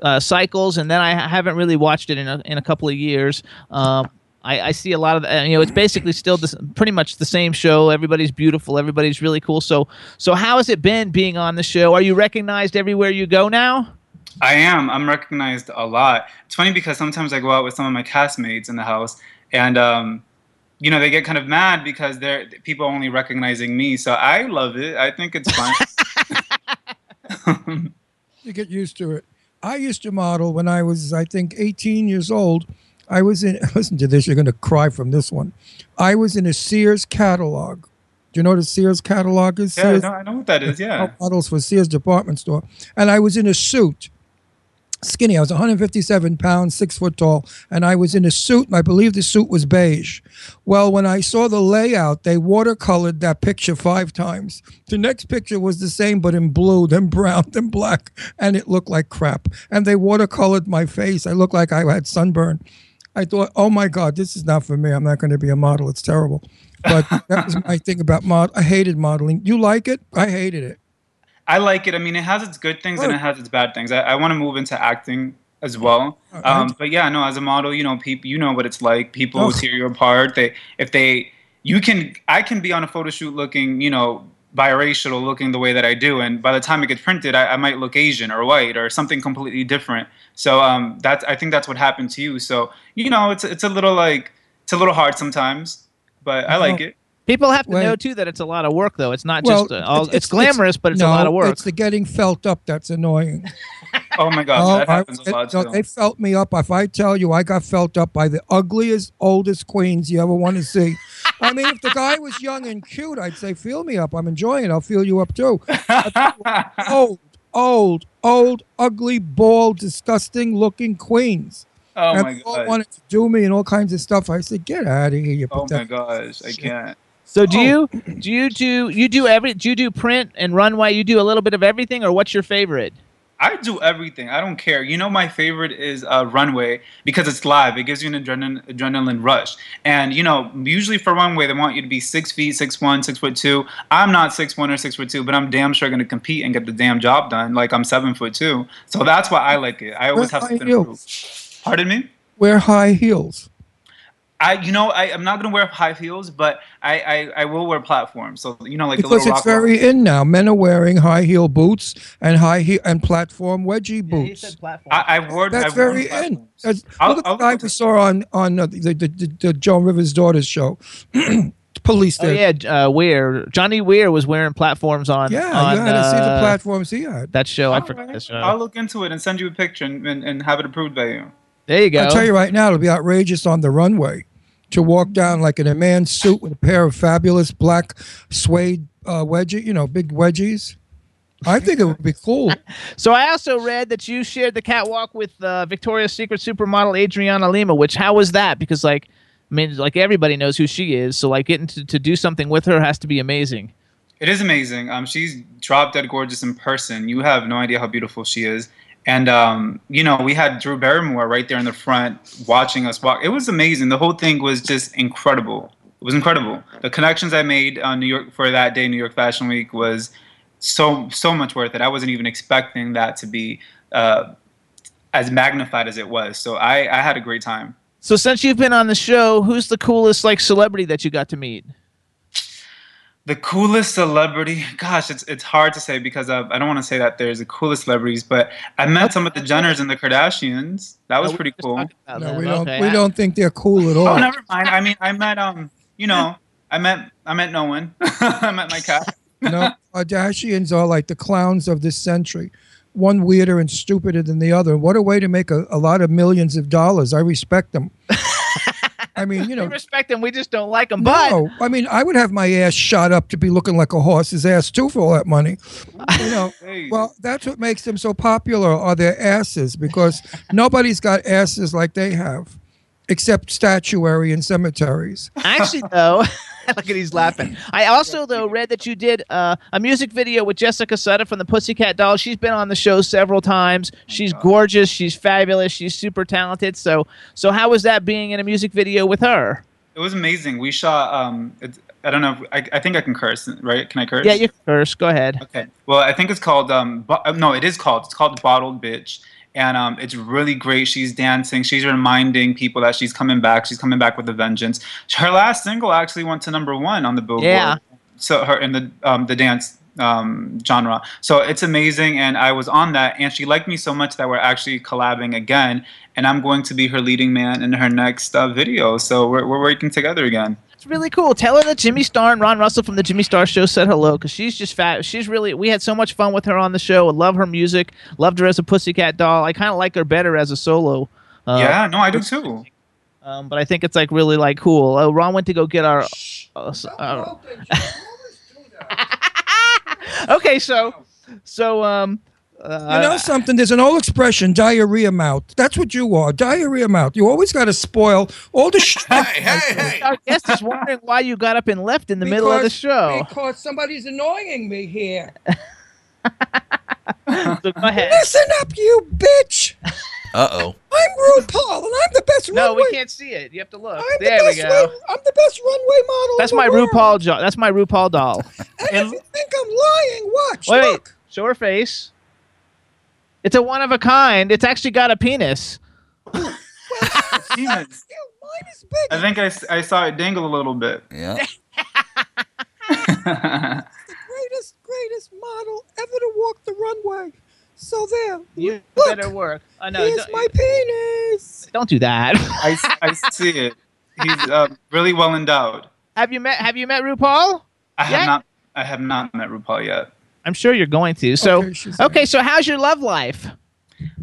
uh, cycles, and then I haven't really watched it in a, in a couple of years. Um, I, I see a lot of, you know, it's basically still this, pretty much the same show. Everybody's beautiful. Everybody's really cool. So so how has it been being on the show? Are you recognized everywhere you go now? I am. I'm recognized a lot. It's funny because sometimes I go out with some of my castmates in the house. And, um, you know, they get kind of mad because they're people only recognizing me. So I love it. I think it's fun. You get used to it. I used to model when I was, I think, eighteen years old. I was in, listen to this, you're going to cry from this one. I was in a Sears catalog. Do you know what a Sears catalog is? Yeah, Sears, no, I know what that is, yeah. Models for Sears department store. And I was in a suit. Skinny. I was one hundred fifty-seven pounds, six foot tall, and I was in a suit, and I believe the suit was beige. Well, when I saw the layout, they watercolored that picture five times. The next picture was the same, but in blue, then brown, then black, and it looked like crap. And they watercolored my face. I looked like I had sunburn. I thought, oh my God, this is not for me. I'm not going to be a model. It's terrible. But that was my thing about mod. I hated modeling. You like it? I hated it. I like it. I mean, it has its good things and it has its bad things. I, I want to move into acting as well. Um, but yeah, no, as a model, you know, people, you know what it's like. People oh. tear you apart. They, if they, you can, I can be on a photo shoot looking, you know, biracial, looking the way that I do, and by the time it gets printed, I, I might look Asian or white or something completely different. So um, that's, I think that's what happened to you. So you know, it's it's a little like it's a little hard sometimes, but I like it. People have to well, know, too, that it's a lot of work, though. It's not well, just uh, all, it's, it's glamorous, it's, but it's no, a lot of work. It's the getting felt up that's annoying. Oh, my God. No, that happens I, a lot, no, too. They felt me up. If I tell you I got felt up by the ugliest, oldest queens you ever want to see. I mean, if the guy was young and cute, I'd say, feel me up. I'm enjoying it. I'll feel you up, too. old, old, old, ugly, bald, disgusting-looking queens. Oh, and my God. People wanted to do me and all kinds of stuff. I said, get out of here. You oh, my gosh. I can't. So do you do you do you do every do you do print and runway? You do a little bit of everything, or what's your favorite? I do everything. I don't care. You know, my favorite is uh, runway because it's live. It gives you an adrenaline adrenaline rush. And you know, usually for runway, they want you to be six feet, six one, six foot two. I'm not six one or six foot two, but I'm damn sure going to compete and get the damn job done. Like I'm seven foot two, so that's why I like it. I always Wear have something to prove. Pardon me? Wear high heels. I, you know, I, I'm not going to wear high heels, but I, I, I will wear platforms. So, you know, like because the little rock it's very ones. In now. Men are wearing high heel boots and high heel and platform wedgie boots. Yeah, he said platform. I, I wore that's I've very in. That's, I'll, look at I'll, the guy we saw on on uh, the, the, the the Joan Rivers' Daughters show. police there. Oh, yeah, uh, Weir. Johnny Weir was wearing platforms on. Yeah, on, you had uh, to see the platforms he had. That show. I forgot that show. I'll look into it and send you a picture and, and, and have it approved by you. There you go. I'll tell you right now, it'll be outrageous on the runway to walk down like in a man's suit with a pair of fabulous black suede uh, wedgie, you know, big wedgies. I think it would be cool. So I also read that you shared the catwalk with uh, Victoria's Secret supermodel Adriana Lima, which how was that? Because like, I mean, like everybody knows who she is, so like getting to, to do something with her has to be amazing. It is amazing. Um, she's drop dead gorgeous in person. You have no idea how beautiful she is. And, um, you know, we had Drew Barrymore right there in the front watching us walk. It was amazing. The whole thing was just incredible. It was incredible. The connections I made on New York for that day, New York Fashion Week, was so so much worth it. I wasn't even expecting that to be uh, as magnified as it was. So I, I had a great time. So since you've been on the show, who's the coolest like celebrity that you got to meet? The coolest celebrity? Gosh, it's it's hard to say because I, I don't want to say that there's the coolest celebrities, but I met okay. some of the Jenners and the Kardashians. That was no, pretty cool. No, we don't okay. we don't think they're cool at all. Oh, never mind. I mean, I met um, you know, I met I met no one. I met my cat. No, Kardashians are like the clowns of this century, one weirder and stupider than the other. What a way to make a, a lot of millions of dollars. I respect them. I mean, you know. We respect them. We just don't like them. No, but I mean, I would have my ass shot up to be looking like a horse's ass, too, for all that money. You know, well, that's what makes them so popular are their asses, because nobody's got asses like they have, except statuary and cemeteries. Actually, though. Look at he's laughing. I also, though, read that you did uh, a music video with Jessica Sutter from the Pussycat Dolls. She's been on the show several times. She's gorgeous. She's fabulous. She's super talented. So, so how was that being in a music video with her? It was amazing. We shot, um, it, I don't know, if, I, I think I can curse, right? Can I curse? Yeah, you can curse. Go ahead. Okay. Well, I think it's called, um, no, it is called, it's called Bottled Bitch. And um, it's really great. She's dancing. She's reminding people that she's coming back. She's coming back with a vengeance. Her last single actually went to number one on the Billboard. Yeah. So her in the um, the dance um, genre. So it's amazing. And I was on that. And she liked me so much that we're actually collabing again. And I'm going to be her leading man in her next uh, video. So we're we're working together again. It's really cool. Tell her that Jimmy Star and Ron Russell from the Jimmy Star Show said hello, because she's just fat. She's really. We had so much fun with her on the show. I love her music. Loved her as a Pussycat Doll. I kind of like her better as a solo. Uh, yeah, no, I do too. Um, but I think it's like really like cool. Uh, Ron went to go get our. Uh, uh, okay, so, so um. Uh, you know something? There's an old expression, diarrhea mouth. That's what you are, diarrhea mouth. You always got to spoil all the shit. Hey, hey, hey. Our guest is wondering why you got up and left in the because, middle of the show. Because somebody's annoying me here. So go ahead. Listen up, you bitch. Uh-oh. I'm RuPaul, and I'm the best no, runway. No, we can't see it. You have to look. I'm there the we go. Run, I'm the best runway model That's in my the world. RuPaul jo That's my RuPaul doll. And if you think I'm lying, watch. Wait, look. Wait. Show her face. It's a one of a kind. It's actually got a penis. Well, penis. I think I, I saw it dangle a little bit. Yeah. The greatest, greatest model ever to walk the runway. So there. You look, better work. I know. Here's my penis. Don't do that. I, I see it. He's uh, really well endowed. Have you met? Have you met RuPaul? I have yet? not. I have not met RuPaul yet. I'm sure you're going to. So, okay, okay, so how's your love life?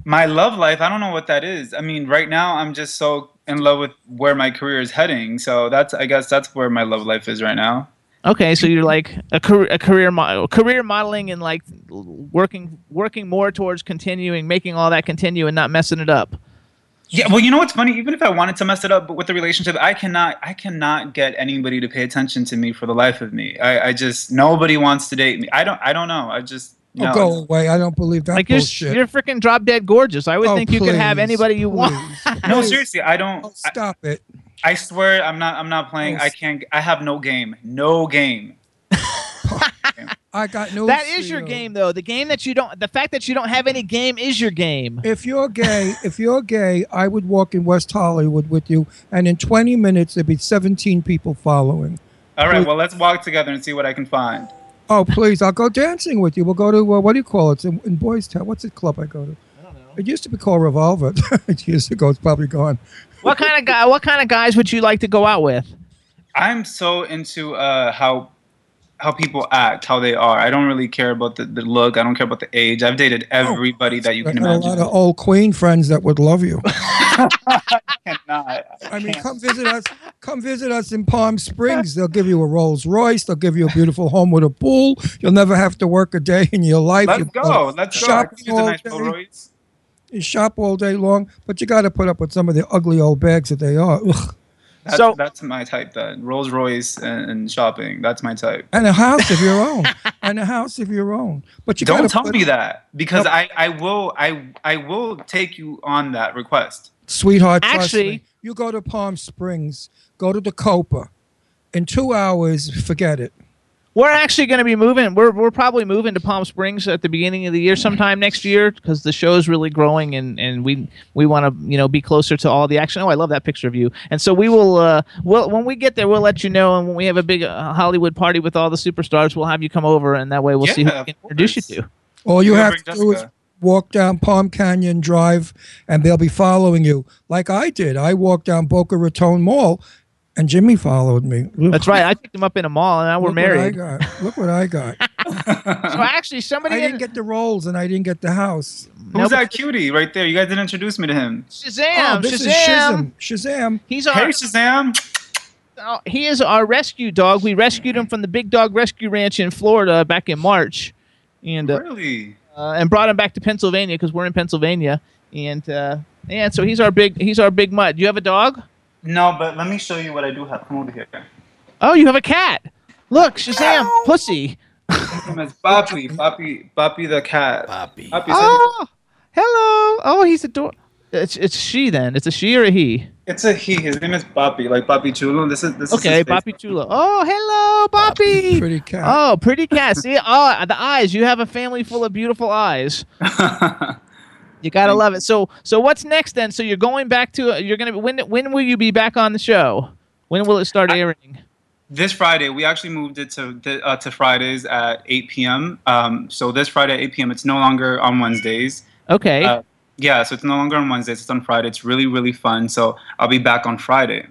My love life? I don't know what that is. I mean, right now I'm just so in love with where my career is heading. So that's, I guess that's where my love life is right now. Okay, so you're like a, career, a career model, career modeling, and like working, working more towards continuing, making all that continue and not messing it up. Yeah, well, you know what's funny? Even if I wanted to mess it up, but with the relationship, I cannot, I cannot get anybody to pay attention to me for the life of me. I, I just nobody wants to date me. I don't, I don't know. I just oh, no. Go away. I don't believe that like bullshit. You're, you're freaking drop dead gorgeous. I would oh, think you please, could have anybody you please, want. Please. No, seriously, I don't. Oh, stop it! I, I swear, I'm not, I'm not playing. Please. I can't. I have no game. No game. I got no. That is your game, though. The game that you don't. The fact that you don't have any game is your game. If you're gay, if you're gay, I would walk in West Hollywood with you, and in twenty minutes there'd be seventeen people following. All right, please. Well, let's walk together and see what I can find. Oh, please! I'll go dancing with you. We'll go to uh, what do you call it? It's in, in Boys Town. What's the club I go to? I don't know. It used to be called Revolver. It used to go. It's probably gone. What kind of guy? What kind of guys would you like to go out with? I'm so into uh, how how people act, how they are. I don't really care about the, the look. I don't care about the age. I've dated everybody oh, that you can imagine. I have a lot of old queen friends that would love you. I cannot. I, I mean, can't. come visit us. Come visit us in Palm Springs. They'll give you a Rolls Royce. They'll give you a beautiful home with a pool. You'll never have to work a day in your life. Let's You'll, go. Uh, Let's go. I can use a nice Rolls Royce. You shop all day long, but you got to put up with some of the ugly old bags that they are. Ugh. That's, so that's my type. Then Rolls Royce and, and shopping. That's my type. And a house of your own. And a house of your own. But you don't tell me that, because no. I, I will I I will take you on that request, sweetheart. Actually, you go to Palm Springs, go to the Copa. In two hours, forget it. We're actually going to be moving. We're we're probably moving to Palm Springs at the beginning of the year, sometime next year, because the show is really growing, and, and we we want to you know be closer to all the action. Oh, I love that picture of you. And so we will. Uh, we'll, when we get there, we'll let you know. And when we have a big uh, Hollywood party with all the superstars, we'll have you come over, and that way we'll yeah, see who we can introduce course. you to. All you, you have to Jessica. do is walk down Palm Canyon Drive, and they'll be following you, like I did. I walked down Boca Raton Mall. And Jimmy followed me. Look. That's right. I picked him up in a mall, and now we're Look married. What I got. Look what I got. So actually, somebody I didn't get the Rolls, and I didn't get the house. Who's no, that cutie right there? You guys didn't introduce me to him. Shazam! Oh, this Shazam! Is Shazam! Shazam! He's our, hey, Shazam! Uh, he is our rescue dog. We rescued him from the Big Dog Rescue Ranch in Florida back in March, and uh, really, uh, and brought him back to Pennsylvania because we're in Pennsylvania, and uh, and so he's our big he's our big mutt. Do you have a dog? No, but let me show you what I do have. Come over here. Oh, you have a cat. Look, Shazam, Ow. pussy. His name is Boppy. Boppy, Boppy the cat. Boppy. Boppy's oh, in. hello. Oh, he's adorable. It's it's she then. It's a she or a he? It's a he. His name is Boppy, like Boppy Chulo. This is this okay, is Boppy Chulo. Oh, hello, Boppy. Boppy. Pretty cat. Oh, pretty cat. See, oh, the eyes. You have a family full of beautiful eyes. You gotta love it. So, so what's next then? So you're going back to you're gonna when when will you be back on the show? When will it start airing? I, this Friday. We actually moved it to uh, to Fridays at eight P M Um, so this Friday at eight P M It's no longer on Wednesdays. Okay. Uh, yeah. So it's no longer on Wednesdays. It's on Friday. It's really really fun. So I'll be back on Friday.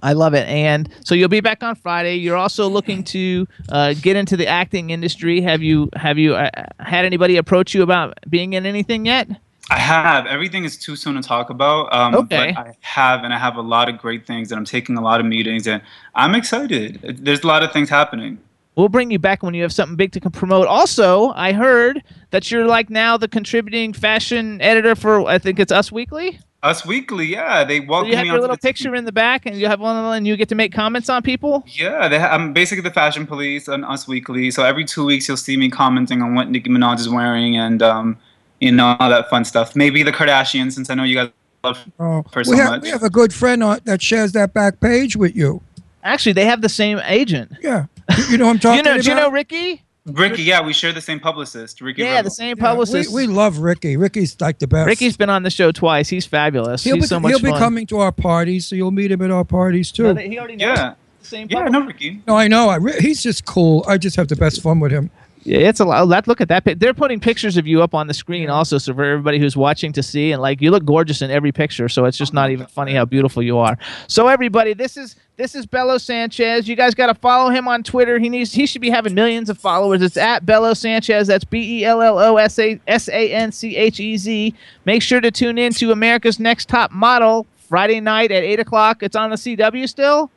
I love it. And so you'll be back on Friday. You're also looking to uh, get into the acting industry. Have you have you uh, had anybody approach you about being in anything yet? I have. Everything is too soon to talk about. Um, okay. But I have, and I have a lot of great things, and I'm taking a lot of meetings, and I'm excited. There's a lot of things happening. We'll bring you back when you have something big to promote. Also, I heard that you're like now the contributing fashion editor for, I think it's Us Weekly? Us Weekly, yeah. They welcome so you have me your little picture in the back, and you have one, and you get to make comments on people. Yeah, they ha I'm basically the fashion police on Us Weekly. So every two weeks, you'll see me commenting on what Nicki Minaj is wearing, and um, you know all that fun stuff. Maybe the Kardashians, since I know you guys love oh, her so we have, much. We have a good friend on, that shares that back page with you. Actually, they have the same agent. Yeah, you, you know what I'm talking you know, about. Do you know Ricky? Ricky, yeah, we share the same publicist. Ricky, yeah, Rebel. the same publicist. Yeah, we, we love Ricky. Ricky's like the best. Ricky's been on the show twice. He's fabulous. He'll He's be, so much He'll fun. be coming to our parties, so you'll meet him at our parties too. No, they, he already knows yeah. the same. Yeah, I know Ricky. No, I know. I, he's just cool. I just have the best fun with him. Yeah, it's a lot. Look at that. They're putting pictures of you up on the screen also, so for everybody who's watching to see. And like, you look gorgeous in every picture, so it's just not even funny how beautiful you are. So everybody, this is this is Bello Sanchez. You guys got to follow him on Twitter. He needs he should be having millions of followers. It's at Bello Sanchez. That's B E L L O S A S A N C H E Z. Make sure to tune in to America's Next Top Model Friday night at eight o'clock. It's on the C W still.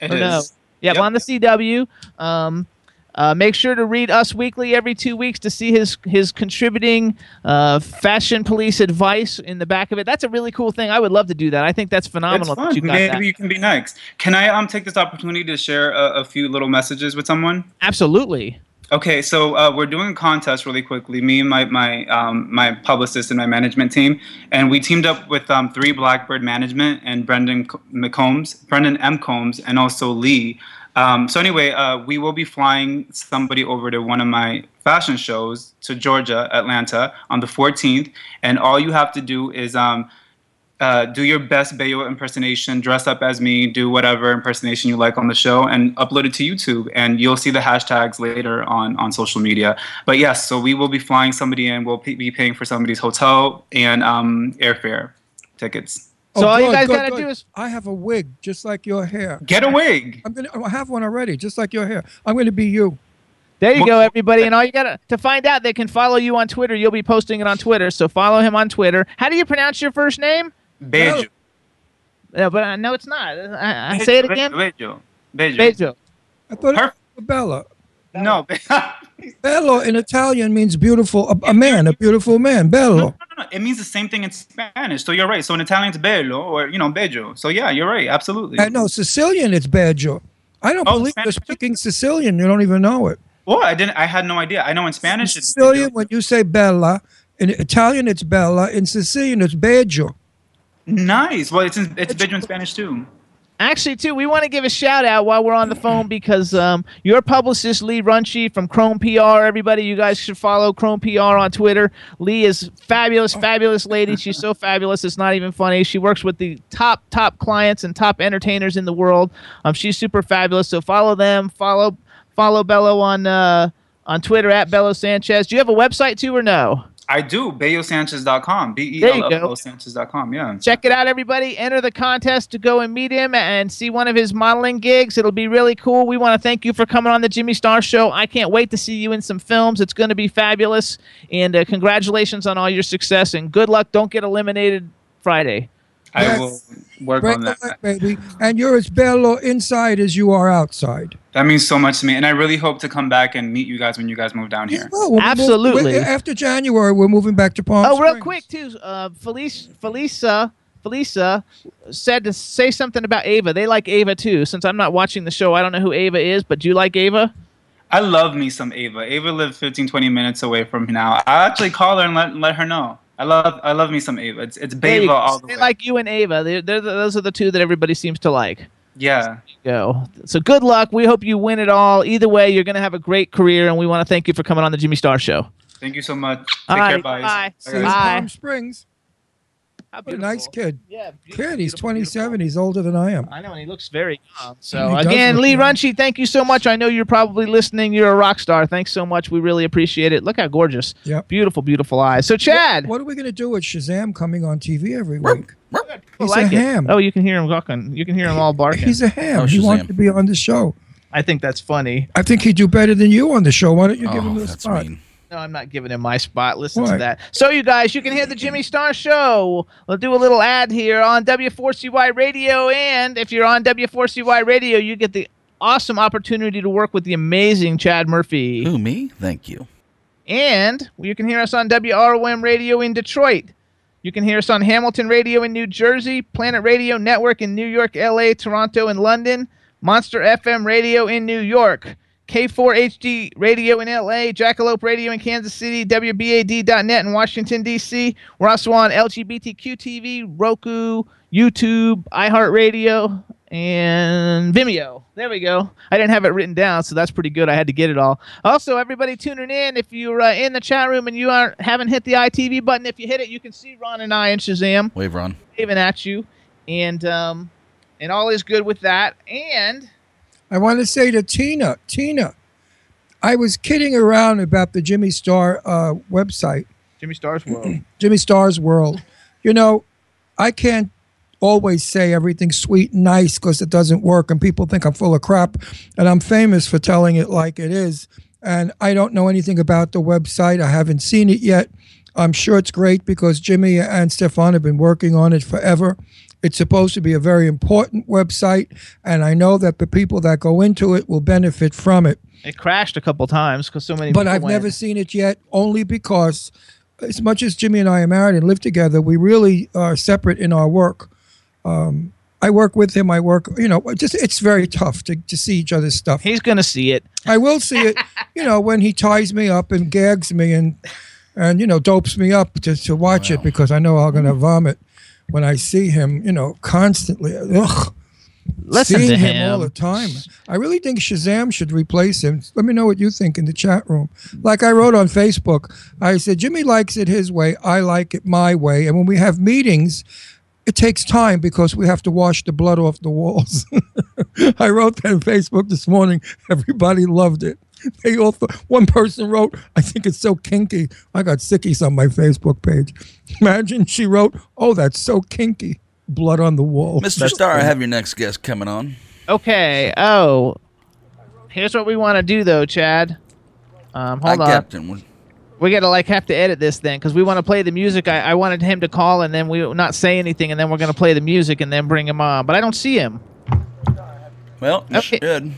It is. No? Yeah, yep. On the C W. Um. Uh, make sure to read Us Weekly every two weeks to see his his contributing uh, fashion police advice in the back of it. That's a really cool thing. I would love to do that. I think that's phenomenal. It's fun. That you got Maybe that. you can be next. Can I um take this opportunity to share a, a few little messages with someone? Absolutely. Okay, so uh, we're doing a contest really quickly. Me and my my um, my publicist and my management team, and we teamed up with um, Three Blackbird Management and Brendan McCombs, Brendan M. Combs, and also Lee. Um, so anyway, uh, we will be flying somebody over to one of my fashion shows to Georgia, Atlanta, on the fourteenth. And all you have to do is um, uh, do your best Bello impersonation, dress up as me, do whatever impersonation you like on the show, and upload it to YouTube. And you'll see the hashtags later on, on social media. But yes, so we will be flying somebody in. We'll be paying for somebody's hotel and um, airfare tickets. So oh, all good, you guys good, gotta good. do is I have a wig just like your hair. Get a wig. I'm gonna I have one already, just like your hair. I'm gonna be you. There you go, everybody. And all you gotta to find out, they can follow you on Twitter. You'll be posting it on Twitter, so follow him on Twitter. How do you pronounce your first name? Bello. Yeah, but I uh, no, it's not. I, I say it again. Bello. Bello. Bello. I thought it was Bella. No. Bello in Italian means beautiful, a, a man, a beautiful man. Bello. No, no, no. It means the same thing in Spanish. So you're right. So in Italian, it's bello, or, you know, bello. So yeah, you're right. Absolutely. I know. Sicilian, it's bello. I don't oh, believe Spanish? You're speaking Sicilian. You don't even know it. Well, I didn't. I had no idea. I know in Spanish, it's Sicilian, bello. When you say bella, in Italian, it's bella. In Sicilian, it's bello. Nice. Well, it's in, it's bello in Spanish, too. Actually, too, we want to give a shout-out while we're on the phone because um, your publicist, Lee Runche from Chrome P R, everybody, you guys should follow Chrome P R on Twitter. Lee is fabulous, fabulous lady. She's so fabulous, it's not even funny. She works with the top, top clients and top entertainers in the world. Um, she's super fabulous, so follow them. Follow follow Bello on, uh, on Twitter, at Bello Sanchez. Do you have a website, too, or no? I do, bello sanchez dot com, B E L L O Sanchez dot com, yeah. Check it out, everybody. Enter the contest to go and meet him and see one of his modeling gigs. It'll be really cool. We want to thank you for coming on the Jimmy Star Show. I can't wait to see you in some films. It's going to be fabulous. And uh, congratulations on all your success. And good luck. Don't get eliminated Friday. Yes. I will work Break on that. Leg, baby. And you're as Bello inside as you are outside. That means so much to me. And I really hope to come back and meet you guys when you guys move down here. Well, we'll Absolutely. Move, after January, we're moving back to Palm Springs. Oh, real quick, too. Uh, Felice, Felisa, Felisa said to say something about Ava. They like Ava, too. Since I'm not watching the show, I don't know who Ava is, but do you like Ava? I love me some Ava. Ava lived fifteen, twenty minutes away from now. I'll actually call her and let, let her know. I love, I love me some Ava. It's, it's Bava all the way. They like you and Ava. They're, they're, those are the two that everybody seems to like. Yeah. Go. So good luck. We hope you win it all. Either way, you're going to have a great career, and we want to thank you for coming on the Jimmy Star Show. Thank you so much. All Take right. care, bye. Bye. See you Palm Springs. How beautiful. Nice kid. Yeah, kid, he's twenty-seven. Beautiful. He's older than I am. I know, and he looks very young. So, again, Lee Runche, thank you so much. I know you're probably listening. You're a rock star. Thanks so much. We really appreciate it. Look how gorgeous. Yep. Beautiful, beautiful eyes. So, Chad. What, what are we going to do with Shazam coming on T V every week? He's like a it. ham. Oh, you can hear him walking. You can hear him all barking. He's a ham. Oh, he wants to be on the show. I think that's funny. I think he'd do better than you on the show. Why don't you oh, give him the spot? Mean. No, I'm not giving him my spot. Listen Why? to that. So, you guys, you can hear the Jimmy Star Show. We'll do a little ad here on W four C Y Radio. And if you're on W four C Y Radio, you get the awesome opportunity to work with the amazing Chad Murphy. Who, me? Thank you. And you can hear us on W R O M Radio in Detroit. You can hear us on Hamilton Radio in New Jersey, Planet Radio Network in New York, L A, Toronto, and London, Monster F M Radio in New York, K four H D Radio in L A, Jackalope Radio in Kansas City, W B A D dot net in Washington, D C We're also on L G B T Q T V, Roku, YouTube, iHeartRadio, and Vimeo. There we go. I didn't have it written down, so that's pretty good. I had to get it all. Also, everybody tuning in, if you're uh, in the chat room and you aren't haven't hit the I T V button, if you hit it, you can see Ron and I and Shazam. Wave, Ron. Waving at you. And, um, and all is good with that. And I want to say to Tina, Tina, I was kidding around about the Jimmy Star uh, website. Jimmy Star's World. Jimmy Star's World. You know, I can't always say everything sweet and nice because it doesn't work and people think I'm full of crap and I'm famous for telling it like it is. And I don't know anything about the website. I haven't seen it yet. I'm sure it's great because Jimmy and Stefan have been working on it forever. It's supposed to be a very important website, and I know that the people that go into it will benefit from it. It crashed a couple times because so many. But I've went. never seen it yet, only because, as much as Jimmy and I are married and live together, we really are separate in our work. Um, I work with him. I work, you know. Just it's very tough to to see each other's stuff. He's gonna see it. I will see it. You know, when he ties me up and gags me and and you know dopes me up to to watch wow. it because I know I'm gonna vomit. When I see him, you know, constantly, ugh, Listen seeing to him. him all the time. I really think Shazam should replace him. Let me know what you think in the chat room. Like I wrote on Facebook, I said, Jimmy likes it his way, I like it my way. And when we have meetings, it takes time because we have to wash the blood off the walls. I wrote that on Facebook this morning. Everybody loved it. They all one person wrote, I think it's so kinky. I got sickies on my Facebook page. Imagine she wrote, oh, that's so kinky. blood on the wall. Mister Star, I have your next guest coming on. Okay. Oh, here's what we want to do, though, Chad. Um, hold I on. Captain. We gotta like have to edit this then, because we want to play the music. I, I wanted him to call, and then we not say anything, and then we're gonna play the music, and then bring him on. But I don't see him. Well, you okay. should.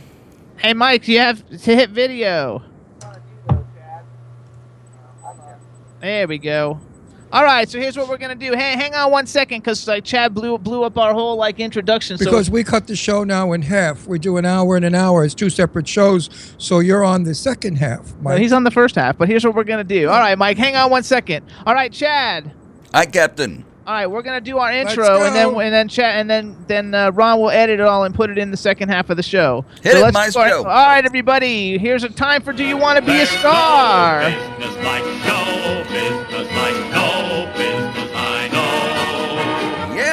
Hey, Mike, you have to hit video. There we go. All right, so here's what we're gonna do. Hey, hang on one second, because like Chad blew blew up our whole like introduction. Because so we cut the show now in half. We do an hour and an hour. It's two separate shows. So you're on the second half, Mike. No, he's on the first half. But here's what we're gonna do. All right, Mike, hang on one second. All right, Chad. Hi, Captain. All right, we're gonna do our intro, and then and then Chad, and then then uh, Ron will edit it all and put it in the second half of the show. Hit so it, my show. All right, everybody. Here's a time for Do You Want to Be a Star? No business like no business like no.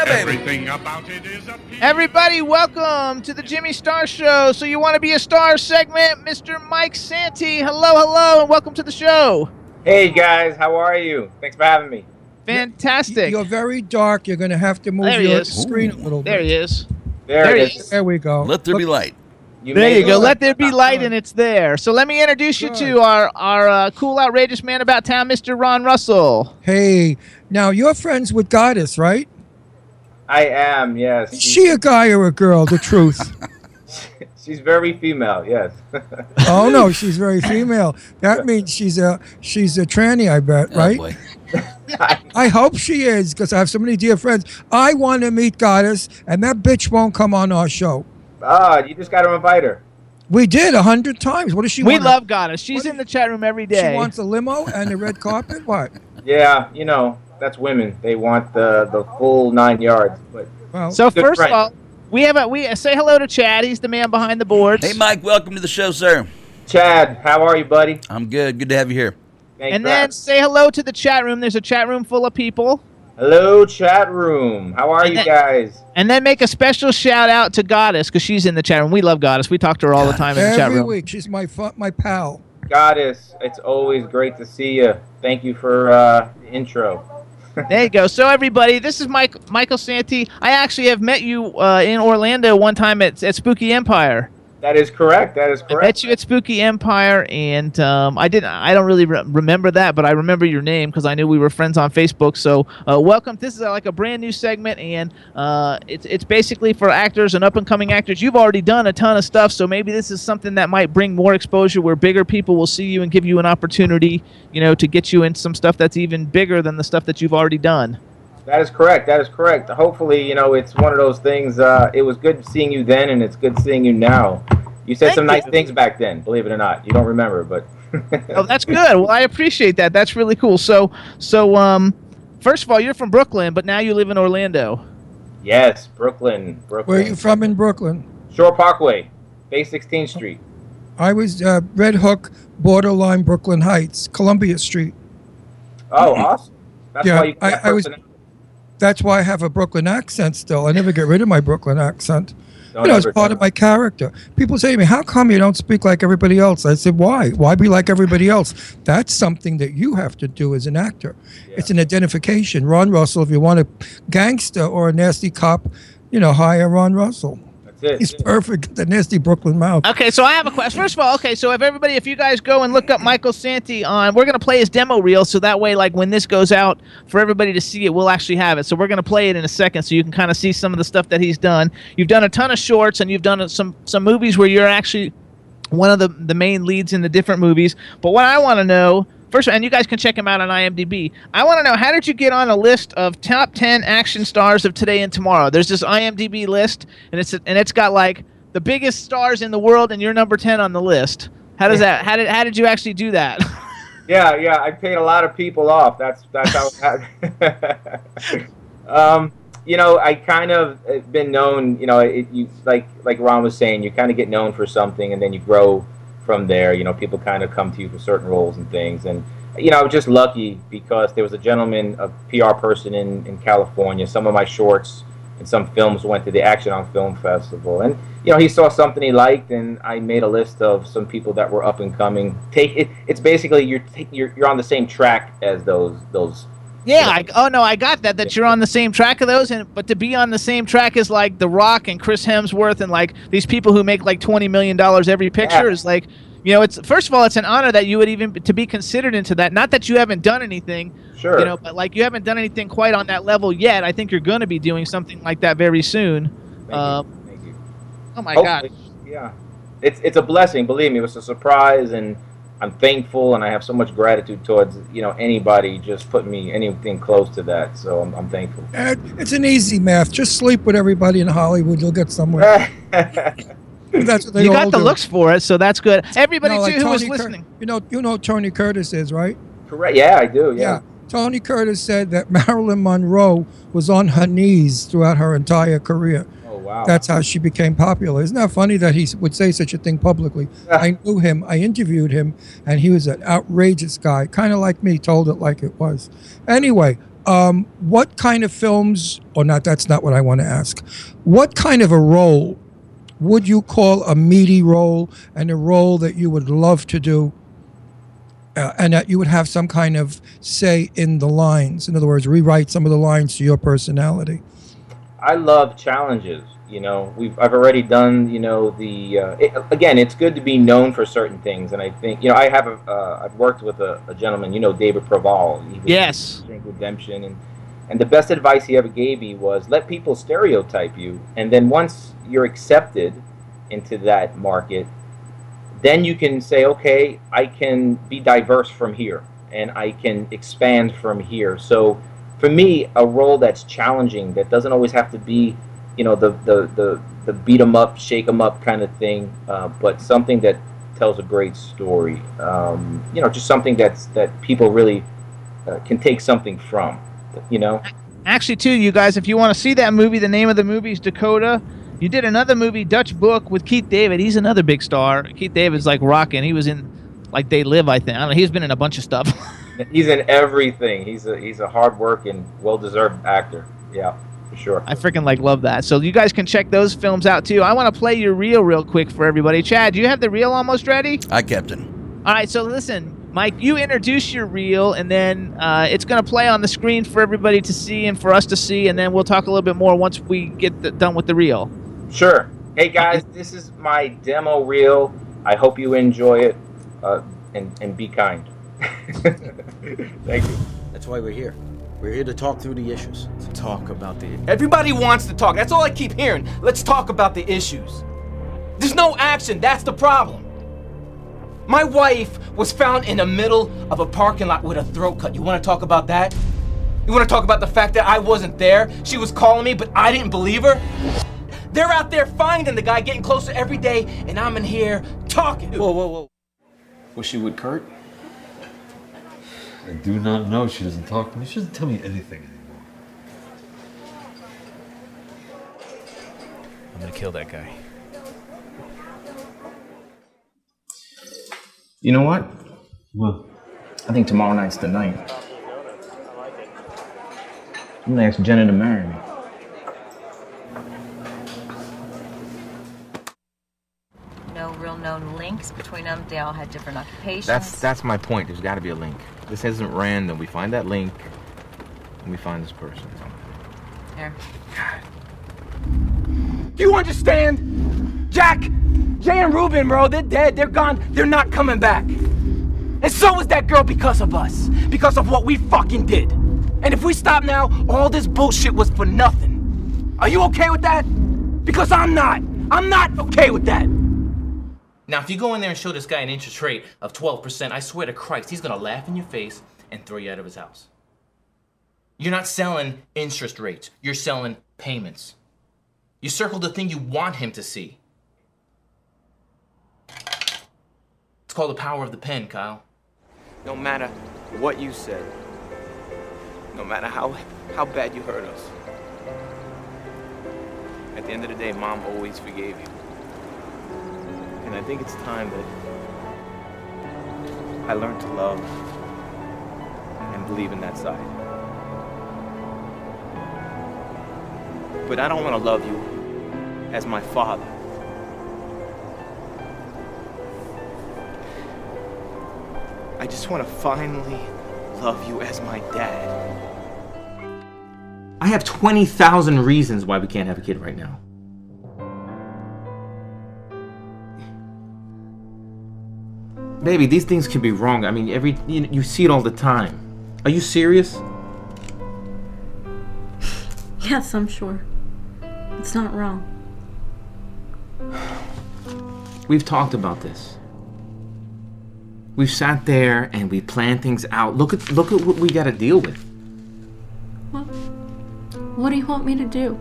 Everything about it is a Everybody, welcome to the Jimmy Star Show. So you want to be a star segment, Mister Mike Santi. Hello, hello, and welcome to the show. Hey, guys. How are you? Thanks for having me. Fantastic. You're very dark. You're going to have to move there your screen Ooh. a little bit. There he is. There, there it is. is. There we go. Let there Look. be light. You there you go. Let there be light, and it's there. So let me introduce Good. you to our, our uh, cool, outrageous man about town, Mister Ron Russell. Hey. Now, you're friends with Goddess, right? I am, yes. Is she a guy or a girl, the truth? She's very female, yes. Oh, no, she's very female. That means she's a she's a tranny, I bet, oh, right? Boy. I hope she is, because I have so many dear friends. I want to meet Goddess, and that bitch won't come on our show. Ah, you just got to invite her. We did a hundred times. What does she we want? We love Goddess. She's in the chat room every day. She wants a limo and the red carpet? What? Yeah, you know. That's women. They want the the full nine yards. But well, so first friend. of all, we have a we say hello to Chad. He's the man behind the boards. Hey, Mike, welcome to the show, sir. Chad, how are you, buddy? I'm good. Good to have you here. Thanks and then us. say hello to the chat room. There's a chat room full of people. Hello, chat room. How are and you then, guys? And then make a special shout out to Goddess, because she's in the chat room. We love Goddess. We talk to her all God. the time in Every the chat room. Every week, she's my my pal. Goddess, it's always great to see you. Thank you for uh, the intro. There you go. So, everybody, this is Mike, Michael Santi. I actually have met you uh, in Orlando one time at, at Spooky Empire. That is correct. That is correct. I met you at Spooky Empire, and um, I didn't. I don't really re remember that, but I remember your name because I knew we were friends on Facebook. So, uh, welcome. This is uh, like a brand new segment, and uh, it's it's basically for actors and up and coming actors. You've already done a ton of stuff, so maybe this is something that might bring more exposure, where bigger people will see you and give you an opportunity, you know, to get you in some stuff that's even bigger than the stuff that you've already done. That is correct. That is correct. Hopefully, you know, it's one of those things. Uh, it was good seeing you then, and it's good seeing you now. You said Thank some you. nice things back then, believe it or not. You don't remember, but... Oh, that's good. Well, I appreciate that. That's really cool. So, so um, first of all, you're from Brooklyn, but now you live in Orlando. Yes, Brooklyn. Brooklyn. Where are you from in Brooklyn? Shore Parkway, Bay sixteenth Street. I was uh, Red Hook, borderline Brooklyn Heights, Columbia Street. Oh, awesome. That's yeah, why you I, I was... That's why I have a Brooklyn accent still. I never get rid of my Brooklyn accent. Don't you know, it's part of my character. People say to me, how come you don't speak like everybody else? I said, why? Why be like everybody else? That's something that you have to do as an actor. Yeah. It's an identification. Ron Russell, if you want a gangster or a nasty cop, you know, hire Ron Russell. It, He's it. perfect. The nasty Brooklyn mouth. Okay, so I have a question. First of all, okay, so if everybody, if you guys go and look up Michael Santi on, we're going to play his demo reel, so that way, like, when this goes out for everybody to see it, we'll actually have it. So we're going to play it in a second, so you can kind of see some of the stuff that he's done. You've done a ton of shorts, and you've done some, some movies where you're actually one of the, the main leads in the different movies. But what I want to know, first of all, and you guys can check him out on I M D B, I want to know, how did you get on a list of top ten action stars of today and tomorrow? There's this I M D B list, and it's and it's got like the biggest stars in the world, and you're number ten on the list. How does that? How did how did you actually do that? Yeah, yeah, I paid a lot of people off. That's that's how. It um, you know, I kind of been known. You know, it, you like like Ron was saying, you kind of get known for something, and then you grow from there. You know, people kind of come to you for certain roles and things, and you know, I was just lucky because there was a gentleman, a P R person in, in California. Some of my shorts and some films went to the Action on Film Festival, and you know, he saw something he liked, and I made a list of some people that were up and coming. Take it, it's basically you're, take, you're you're on the same track as those those Yeah, I, oh no, I got that, that you're on the same track of those, and but to be on the same track as like The Rock and Chris Hemsworth and like these people who make like twenty million dollars every picture, yeah, is like, you know, it's, first of all, it's an honor that you would even, to be considered into that. Not that you haven't done anything, sure, you know, but like you haven't done anything quite on that level yet. I think you're going to be doing something like that very soon. Thank uh, you. Thank you. Oh my God. Yeah, it's, it's a blessing. Believe me, it was a surprise, and I'm thankful, and I have so much gratitude towards, you know, anybody just put me anything close to that. So I'm, I'm thankful. Uh, it's an easy math. Just sleep with everybody in Hollywood. You'll get somewhere. That's what they you all got the do. Looks for it, so that's good. Everybody, no, like too, Tony who was Cur listening. You know, you know who Tony Curtis is, right? Correct. Yeah, I do. Yeah. Yeah. Tony Curtis said that Marilyn Monroe was on her knees throughout her entire career. Wow. That's how she became popular. Isn't that funny that he would say such a thing publicly? Yeah. I knew him. I interviewed him, and he was an outrageous guy, kind of like me, told it like it was. Anyway, um, what kind of films, or not, that's not what I want to ask. What kind of a role would you call a meaty role, and a role that you would love to do, uh, and that you would have some kind of say in the lines? In other words, rewrite some of the lines to your personality. I love challenges. You know, we've I've already done. You know, the uh, it, again, it's good to be known for certain things, and I think, you know, I have a, uh, I've worked with a, a gentleman. You know, David Preval. He was, yes, in Redemption, and and the best advice he ever gave me was let people stereotype you, and then once you're accepted into that market, then you can say, okay, I can be diverse from here, and I can expand from here. So, for me, a role that's challenging, that doesn't always have to be, you know, the the the, the beat 'em up, shake 'em up kind of thing, uh, but something that tells a great story. Um, you know, just something that's that people really uh, can take something from. You know, actually, too, you guys, if you want to see that movie, the name of the movie is Dakota. You did another movie, Dutch Book, with Keith David. He's another big star. Keith David's like rocking. He was in like They Live, I think. I don't know. He's been in a bunch of stuff. He's in everything. He's a he's a hard-working, well-deserved actor. Yeah, for sure. I freaking like love that. So you guys can check those films out too. I want to play your reel real quick for everybody. Chad, do you have the reel almost ready? I kept it. All right. So listen, Mike, you introduce your reel, and then uh, it's going to play on the screen for everybody to see and for us to see, and then we'll talk a little bit more once we get the, done with the reel. Sure. Hey guys, this is my demo reel. I hope you enjoy it, uh, and and be kind. Thank you. That's why we're here. We're here to talk through the issues. To talk about the issues. Everybody wants to talk. That's all I keep hearing. Let's talk about the issues. There's no action. That's the problem. My wife was found in the middle of a parking lot with a throat cut. You want to talk about that? You want to talk about the fact that I wasn't there? She was calling me, but I didn't believe her? They're out there finding the guy, getting closer every day, and I'm in here talking. Whoa, whoa, whoa. Was she with Kurt? I do not know. She doesn't talk to me. She doesn't tell me anything anymore. I'm gonna kill that guy. You know what? What? I think tomorrow night's the night. I'm gonna ask Jenna to marry me. No real known links between them. They all had different occupations. That's that's my point. There's got to be a link. This isn't random. We find that link, and we find this person. Here. God. Do you understand? Jack, Jay and Ruben, bro, they're dead. They're gone. They're not coming back. And so is that girl because of us. Because of what we fucking did. And if we stop now, all this bullshit was for nothing. Are you okay with that? Because I'm not. I'm not okay with that. Now, if you go in there and show this guy an interest rate of twelve percent, I swear to Christ, he's gonna laugh in your face and throw you out of his house. You're not selling interest rates, you're selling payments. You circle the thing you want him to see. It's called the power of the pen, Kyle. No matter what you said, no matter how, how bad you hurt us, at the end of the day, Mom always forgave you. And I think it's time that I learned to love and believe in that side. But I don't want to love you as my father. I just want to finally love you as my dad. I have twenty thousand reasons why we can't have a kid right now. Baby, these things can be wrong. I mean, every you, you see it all the time. Are you serious? Yes, I'm sure. It's not wrong. We've talked about this. We've sat there and we planned things out. Look at look at what we got to deal with. What? What do you want me to do?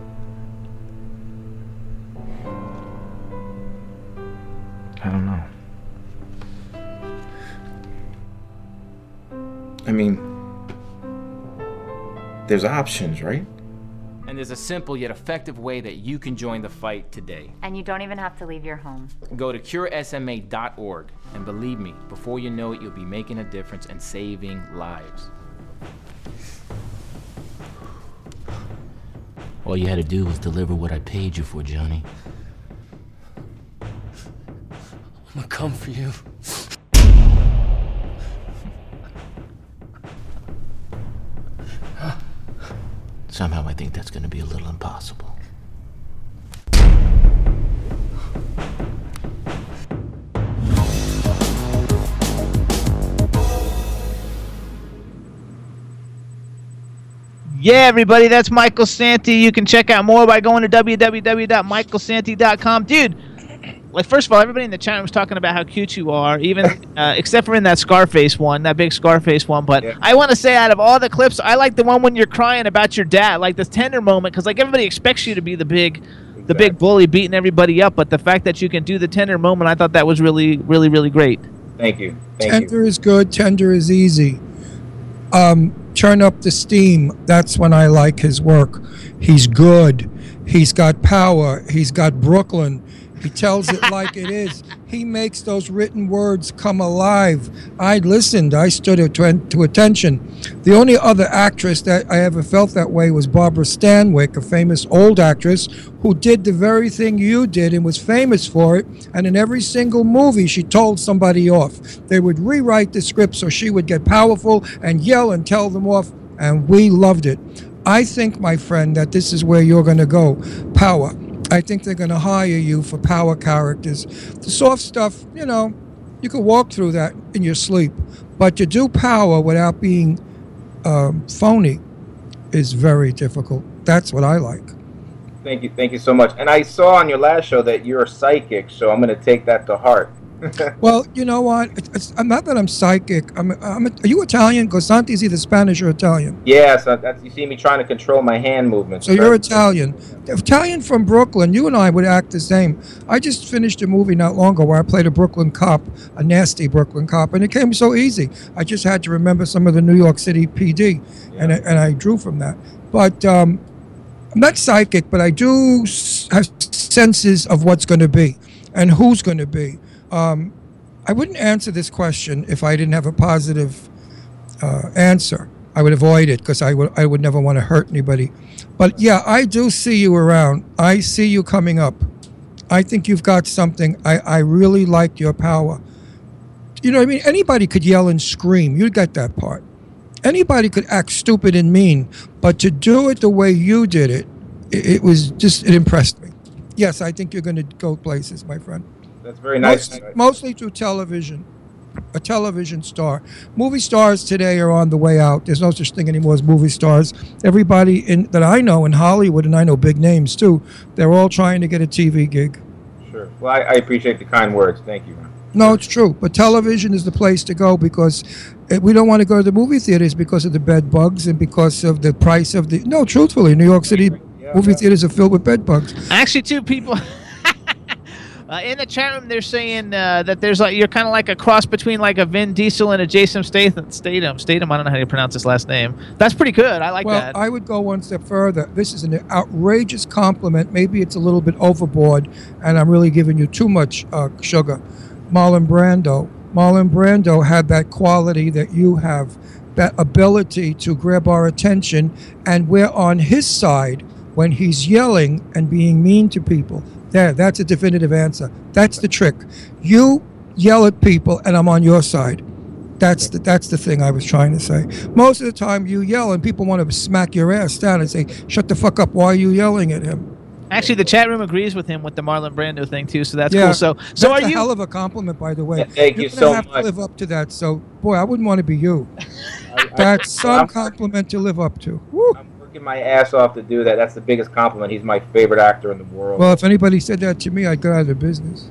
I don't know. I mean, there's options, right? And there's a simple yet effective way that you can join the fight today. And you don't even have to leave your home. Go to cure S M A dot org, and believe me, before you know it, you'll be making a difference and saving lives. All you had to do was deliver what I paid you for, Johnny. I'm gonna come for you. Somehow I think that's going to be a little impossible. Yeah, everybody, that's Michael Santi. You can check out more by going to w w w dot michael santi dot com. Dude, like, first of all, everybody in the chat was talking about how cute you are, even uh, except for in that Scarface one, that big Scarface one. But yeah. I want to say, out of all the clips, I like the one when you're crying about your dad, like this tender moment, because like everybody expects you to be the big, exactly. the big bully beating everybody up. But the fact that you can do the tender moment, I thought that was really, really, really great. Thank you. Thank tender you. Is good. Tender is easy. Um, turn up the steam. That's when I like his work. He's good. He's got power. He's got Brooklyn. He tells it like it is. He makes those written words come alive. I listened. I stood to attention. The only other actress that I ever felt that way was Barbara Stanwyck, a famous old actress who did the very thing you did and was famous for it. And in every single movie, she told somebody off. They would rewrite the script so she would get powerful and yell and tell them off. And we loved it. I think, my friend, that this is where you're going to go. Power. I think they're going to hire you for power characters. The soft stuff, you know, you can walk through that in your sleep. But to do power without being um, phony is very difficult. That's what I like. Thank you. Thank you so much. And I saw on your last show that you're a psychic, so I'm going to take that to heart. Well, you know what? It's, it's, I'm not that I'm psychic. I'm, I'm a, are you Italian? Because Santi's either Spanish or Italian. Yes, yeah, so you see me trying to control my hand movements. So right? You're Italian. Italian from Brooklyn. You and I would act the same. I just finished a movie not long ago where I played a Brooklyn cop, a nasty Brooklyn cop, and it came so easy. I just had to remember some of the New York City P D, yeah. and, I, and I drew from that. But um, I'm not psychic, but I do have senses of what's going to be and who's going to be. Um, I wouldn't answer this question if I didn't have a positive uh, answer. I would avoid it because I would I would never want to hurt anybody. But yeah, I do see you around. I see you coming up. I think you've got something. I, I really like your power. You know what I mean? Anybody could yell and scream. You got that part. Anybody could act stupid and mean. But to do it the way you did it, it, it was just, it impressed me. Yes, I think you're going to go places, my friend. That's very nice. Mostly, mostly through television, a television star. Movie stars today are on the way out. There's no such thing anymore as movie stars. Everybody in, that I know in Hollywood, and I know big names too, they're all trying to get a T V gig. Sure. Well, I, I appreciate the kind words. Thank you. No, it's true. But television is the place to go because we don't want to go to the movie theaters because of the bed bugs and because of the price of the... No, truthfully, New York City yeah, movie yeah. theaters are filled with bed bugs. Actually, two people... Uh, in the chat room, they're saying uh, that there's like you're kind of like a cross between like a Vin Diesel and a Jason Statham. Statham. Statham. I don't know how you pronounce his last name. That's pretty good. I like well, that. Well, I would go one step further. This is an outrageous compliment. Maybe it's a little bit overboard, and I'm really giving you too much uh, sugar. Marlon Brando. Marlon Brando had that quality that you have, that ability to grab our attention, and we're on his side when he's yelling and being mean to people. There, that's a definitive answer. That's the trick. You yell at people, and I'm on your side. That's the, that's the thing I was trying to say. Most of the time you yell and people want to smack your ass down and say, shut the fuck up, why are you yelling at him? Actually, the chat room agrees with him with the Marlon Brando thing, too, so that's yeah, cool. So, so that's are a you... hell of a compliment, by the way. Yeah, thank You're you so much. You have to live up to that, so, boy, I wouldn't want to be you. I, I, that's some I'm compliment to live up to. Woo. I'm working my ass off to do that. That's the biggest compliment. He's my favorite actor in the world. Well, if anybody said that to me, I'd go out of business.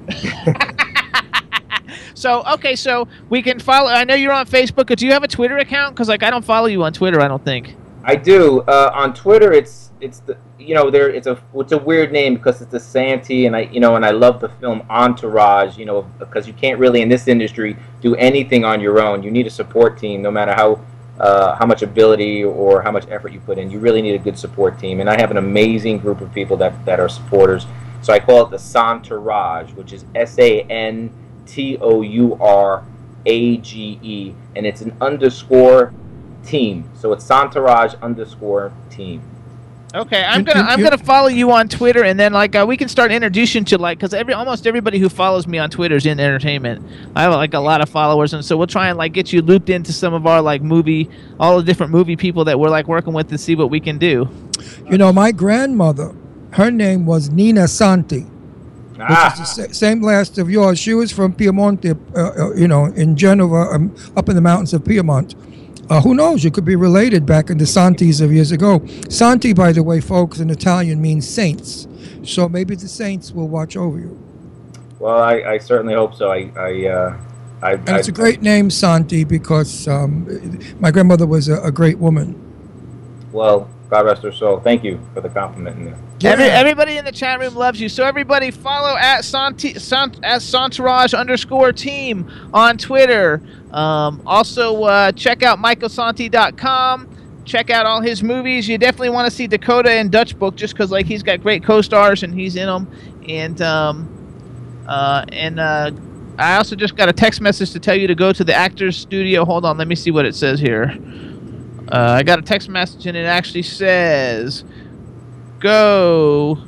So, okay, so we can follow... I know you're on Facebook, but do you have a Twitter account? Because, like, I don't follow you on Twitter, I don't think. I do. Uh, on Twitter, it's it's the you know there it's a it's a weird name because it's the Santi, and I you know and I love the film Entourage, you know, because you can't really in this industry do anything on your own. You need a support team, no matter how uh, how much ability or how much effort you put in. You really need a good support team, and I have an amazing group of people that that are supporters. So I call it the Santourage, which is S A N T O U R A G E, and it's an underscore team, so it's Santourage underscore team. Okay, I'm gonna I'm gonna follow you on Twitter, and then like uh, we can start introducing to like because every almost everybody who follows me on Twitter is in entertainment. I have like a lot of followers, and so we'll try and like get you looped into some of our like movie, all the different movie people that we're like working with to see what we can do. You know, my grandmother, her name was Nina Santi, ah. which is the same last of yours. She was from Piedmont, uh, you know, in Genova, um, up in the mountains of Piedmont. Uh, who knows? You could be related back in the Santis of years ago. Santi, by the way, folks, in Italian means saints. So maybe the saints will watch over you. Well, I, I certainly hope so. I, I, uh, I, and it's I, a great I, name, Santi, because um, my grandmother was a, a great woman. Well, God rest her soul. Thank you for the compliment. In there. Yeah. Every, everybody in the chat room loves you. So everybody follow at Santi, Sant, at Santourage underscore team on Twitter. Um, also, uh, check out Michael Santi dot com. Check out all his movies. You definitely want to see Dakota and Dutch Book just because, like, he's got great co-stars and he's in them. And um, uh, and uh, I also just got a text message to tell you to go to the actor's studio. Hold on, let me see what it says here. Uh, I got a text message and it actually says, "Go,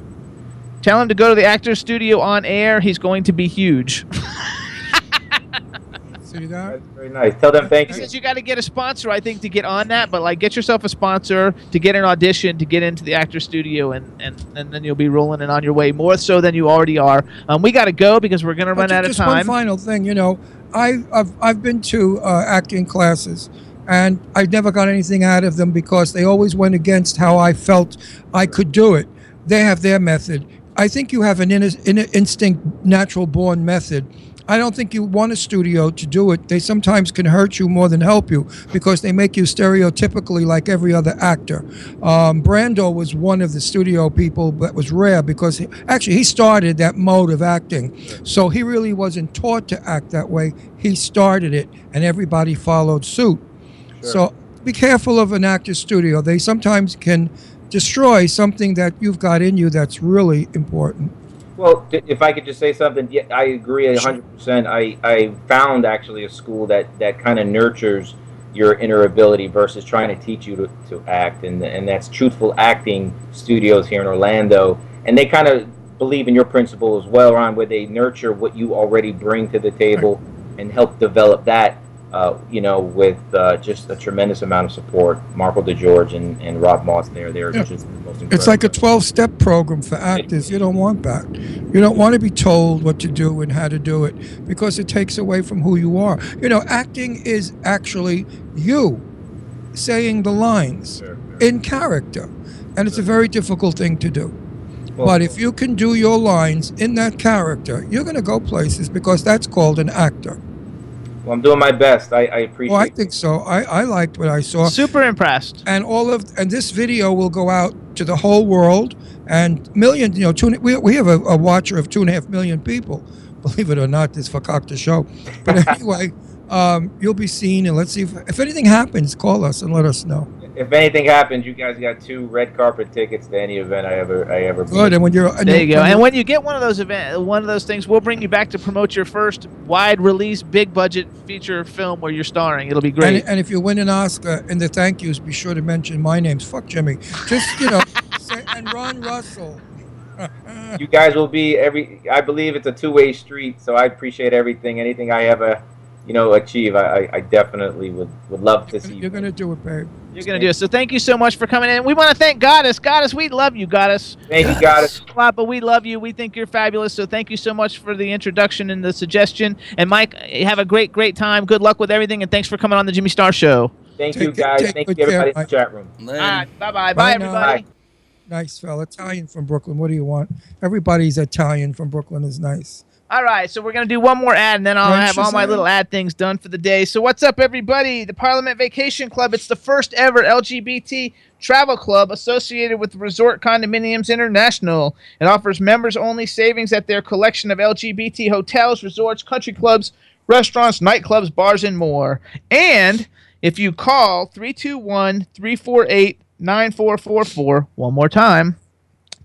tell him to go to the actor's studio on air. He's going to be huge." See that? That's very nice. Tell them thank you. He says you got to get a sponsor, I think, to get on that. But like, get yourself a sponsor to get an audition to get into the actor's studio, and and and then you'll be rolling and on your way more so than you already are. Um, we got to go because we're gonna but run just, out of time. Just one final thing, you know, I I've I've been to uh, acting classes. And I never got anything out of them because they always went against how I felt I could do it. They have their method. I think you have an in in instinct, natural-born method. I don't think you want a studio to do it. They sometimes can hurt you more than help you because they make you stereotypically like every other actor. Um, Brando was one of the studio people that was rare because he, actually he started that mode of acting. So he really wasn't taught to act that way. He started it, and everybody followed suit. Sure. So be careful of an actor's studio. They sometimes can destroy something that you've got in you that's really important. Well, if I could just say something, yeah, I agree one hundred percent. I, I found actually a school that, that kind of nurtures your inner ability versus trying to teach you to, to act, and, and that's Truthful Acting Studios here in Orlando. And they kind of believe in your principle as well, Ron, where they nurture what you already bring to the table and help develop that. Uh, you know, with uh, just a tremendous amount of support. Marco DeGeorge and, and Rob Moss there. They're yeah. just the most incredible. It's like a twelve-step program for actors. You don't want that. You don't want to be told what to do and how to do it because it takes away from who you are. You know, acting is actually you saying the lines sure, sure. in character, and it's sure. a very difficult thing to do. Well, but if you can do your lines in that character, you're going to go places because that's called an actor. Well, I'm doing my best. I, I appreciate it. Well, I think so. I, I liked what I saw. Super impressed. And all of and this video will go out to the whole world and million. You know, two, we we have a, a watcher of two and a half million people. Believe it or not, this Fakakta show. But anyway, um, you'll be seen, and let's see if if anything happens. Call us and let us know. If anything happens, you guys got two red carpet tickets to any event I ever, I ever. Good, and when you're there, you go. And when you get one of those event, one of those things, we'll bring you back to promote your first wide release, big budget feature film where you're starring. It'll be great. And, and if you win an Oscar, in the thank yous, be sure to mention my name's Fuck Jimmy. Just you know, say, and Ron Russell. You guys will be every. I believe it's a two way street, so I appreciate everything. Anything I ever. you know, achieve. I, I definitely would, would love to see. You're going to do it, babe. You're going to do it. So thank you so much for coming in. We want to thank Goddess. Goddess, we love you, Goddess. Thank you, Goddess. But we love you. We think you're fabulous. So thank you so much for the introduction and the suggestion. And, Mike, have a great, great time. Good luck with everything. And thanks for coming on the Jimmy Star Show. Thank you, guys. Thank you, everybody in the chat room. All right. Bye-bye. Bye, everybody. Nice, fella. Italian from Brooklyn. What do you want? Everybody's Italian from Brooklyn is nice. All right, so we're going to do one more ad, and then I'll have all my little ad things done for the day. So what's up, everybody? The Parliament Vacation Club. It's the first ever L G B T travel club associated with Resort Condominiums International. It offers members-only savings at their collection of L G B T hotels, resorts, country clubs, restaurants, nightclubs, bars, and more. And if you call three two one, three four eight, nine four four four, one more time,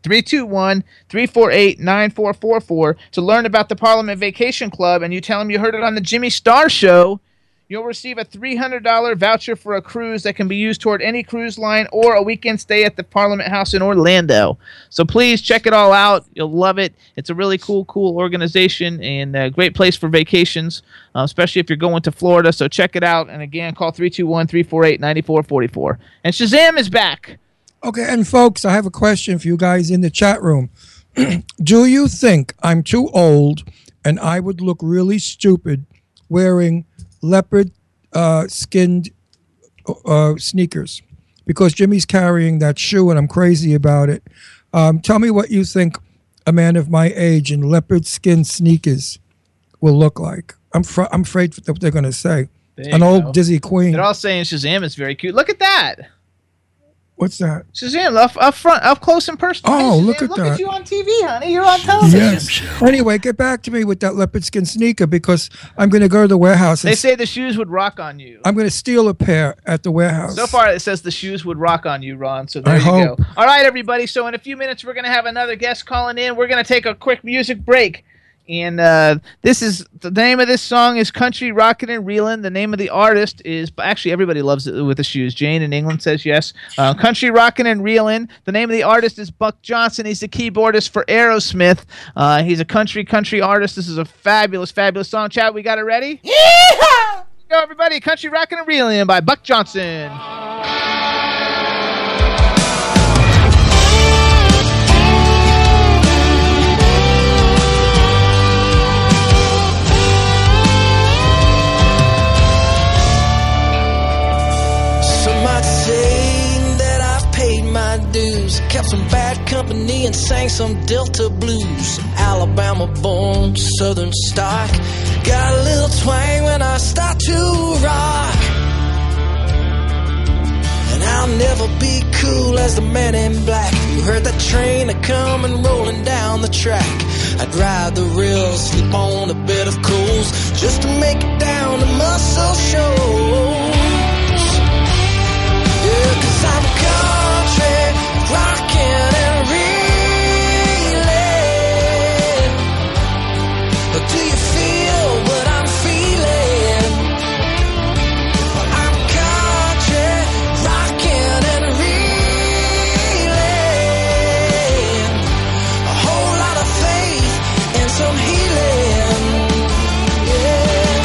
three two one, three four eight, nine four four four to learn about the Parliament Vacation Club, and you tell them you heard it on the Jimmy Star Show, you'll receive a three hundred dollar voucher for a cruise that can be used toward any cruise line or a weekend stay at the Parliament House in Orlando. So please check it all out. You'll love it. It's a really cool, cool organization and a great place for vacations, uh, especially if you're going to Florida. So check it out. And again, call three two one, three four eight, nine four four four. And Shazam is back. Okay, and folks, I have a question for you guys in the chat room. Do you think I'm too old and I would look really stupid wearing leopard-skinned uh, uh, sneakers? Because Jimmy's carrying that shoe and I'm crazy about it. Um, tell me what you think a man of my age in leopard-skinned sneakers will look like. I'm, fr I'm afraid of what they're going to say. An old go. Dizzy queen. They're all saying Shazam is very cute. Look at that. What's that? Shazam, up, up front, up close and personal. Oh, hey, Shazam, look at look that. Look at you on T V, honey. You're on television. Yes. Anyway, get back to me with that leopard skin sneaker because I'm going to go to the warehouse. They say the shoes would rock on you. I'm going to steal a pair at the warehouse. So far, it says the shoes would rock on you, Ron. So there I you hope. go. All right, everybody. So in a few minutes, we're going to have another guest calling in. We're going to take a quick music break. And uh, this is the name of this song is Country Rockin' and Reelin'. The name of the artist is actually everybody loves it with the shoes. Jane in England says yes. Uh, Country Rockin' and Reelin'. The name of the artist is Buck Johnson. He's the keyboardist for Aerosmith. Uh, he's a country country artist. This is a fabulous fabulous song. Chad, we got it ready. Yeehaw! Go everybody, Country Rockin' and Reelin' by Buck Johnson. Kept some bad company and sang some Delta blues. Alabama-born, Southern stock. Got a little twang when I start to rock. And I'll never be cool as the man in black. You heard that train a-comin' rolling down the track. I'd ride the rails, sleep on a bed of coals, just to make it down to Muscle Shoals. Yeah, 'cause I'm a country rockin' and reelin', but do you feel what I'm feeling? I'm country rockin' and reelin', a whole lot of faith and some healing, yeah.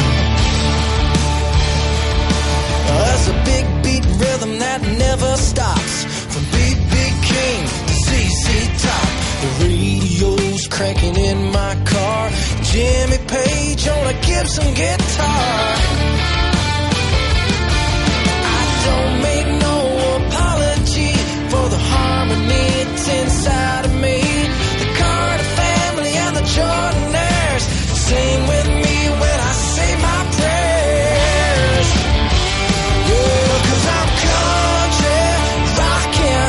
Well, that's a big beat rhythm that never stops. The radio's cranking in my car, Jimmy Page on a Gibson guitar. I don't make no apology for the harmony that's inside of me. The Carter family and the Jordanaires sing with me when I say my prayers. Yeah, 'cause I'm country rockin' and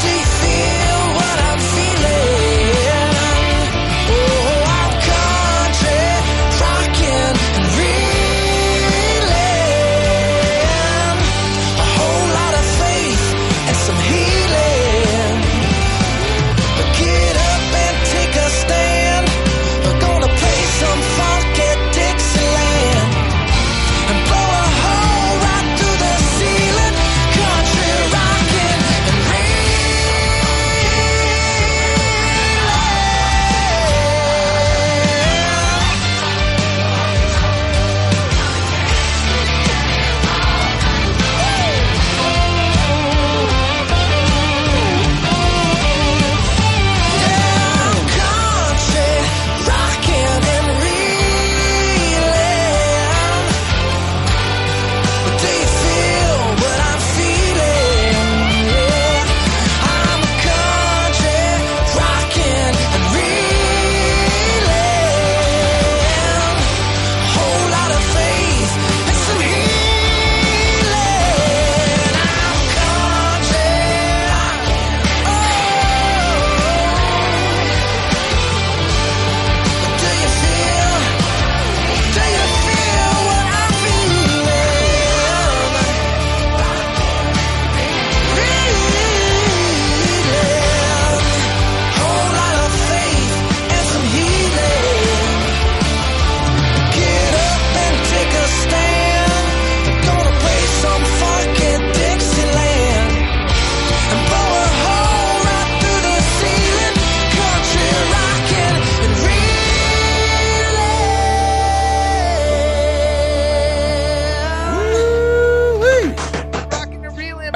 do you feel what I'm feeling? Oh, I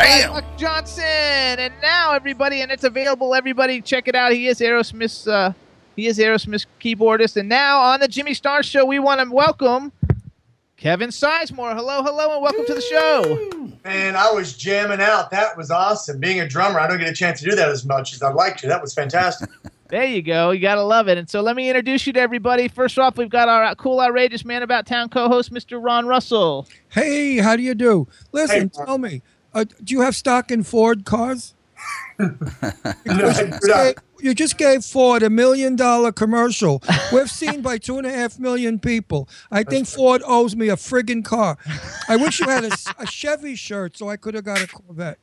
Bam. By Buck Johnson. And now, everybody, and it's available, everybody, check it out. He is Aerosmith's, uh, he is Aerosmith's keyboardist. And now, on the Jimmy Star Show, we want to welcome Kevin Sizemore. Hello, hello, and welcome Woo! To the show. Man, I was jamming out. That was awesome. Being a drummer, I don't get a chance to do that as much as I'd like to. That was fantastic. There you go. You got to love it. And so let me introduce you to everybody. First off, we've got our cool, outrageous man about town co-host, Mister Ron Russell. Hey, how do you do? Listen, hey, tell me, uh, do you have stock in Ford cars? no, you, just gave, you just gave Ford a million dollar commercial. We've seen by two and a half million people. I think Ford owes me a friggin' car. I wish you had a, a Chevy shirt so I could have got a Corvette.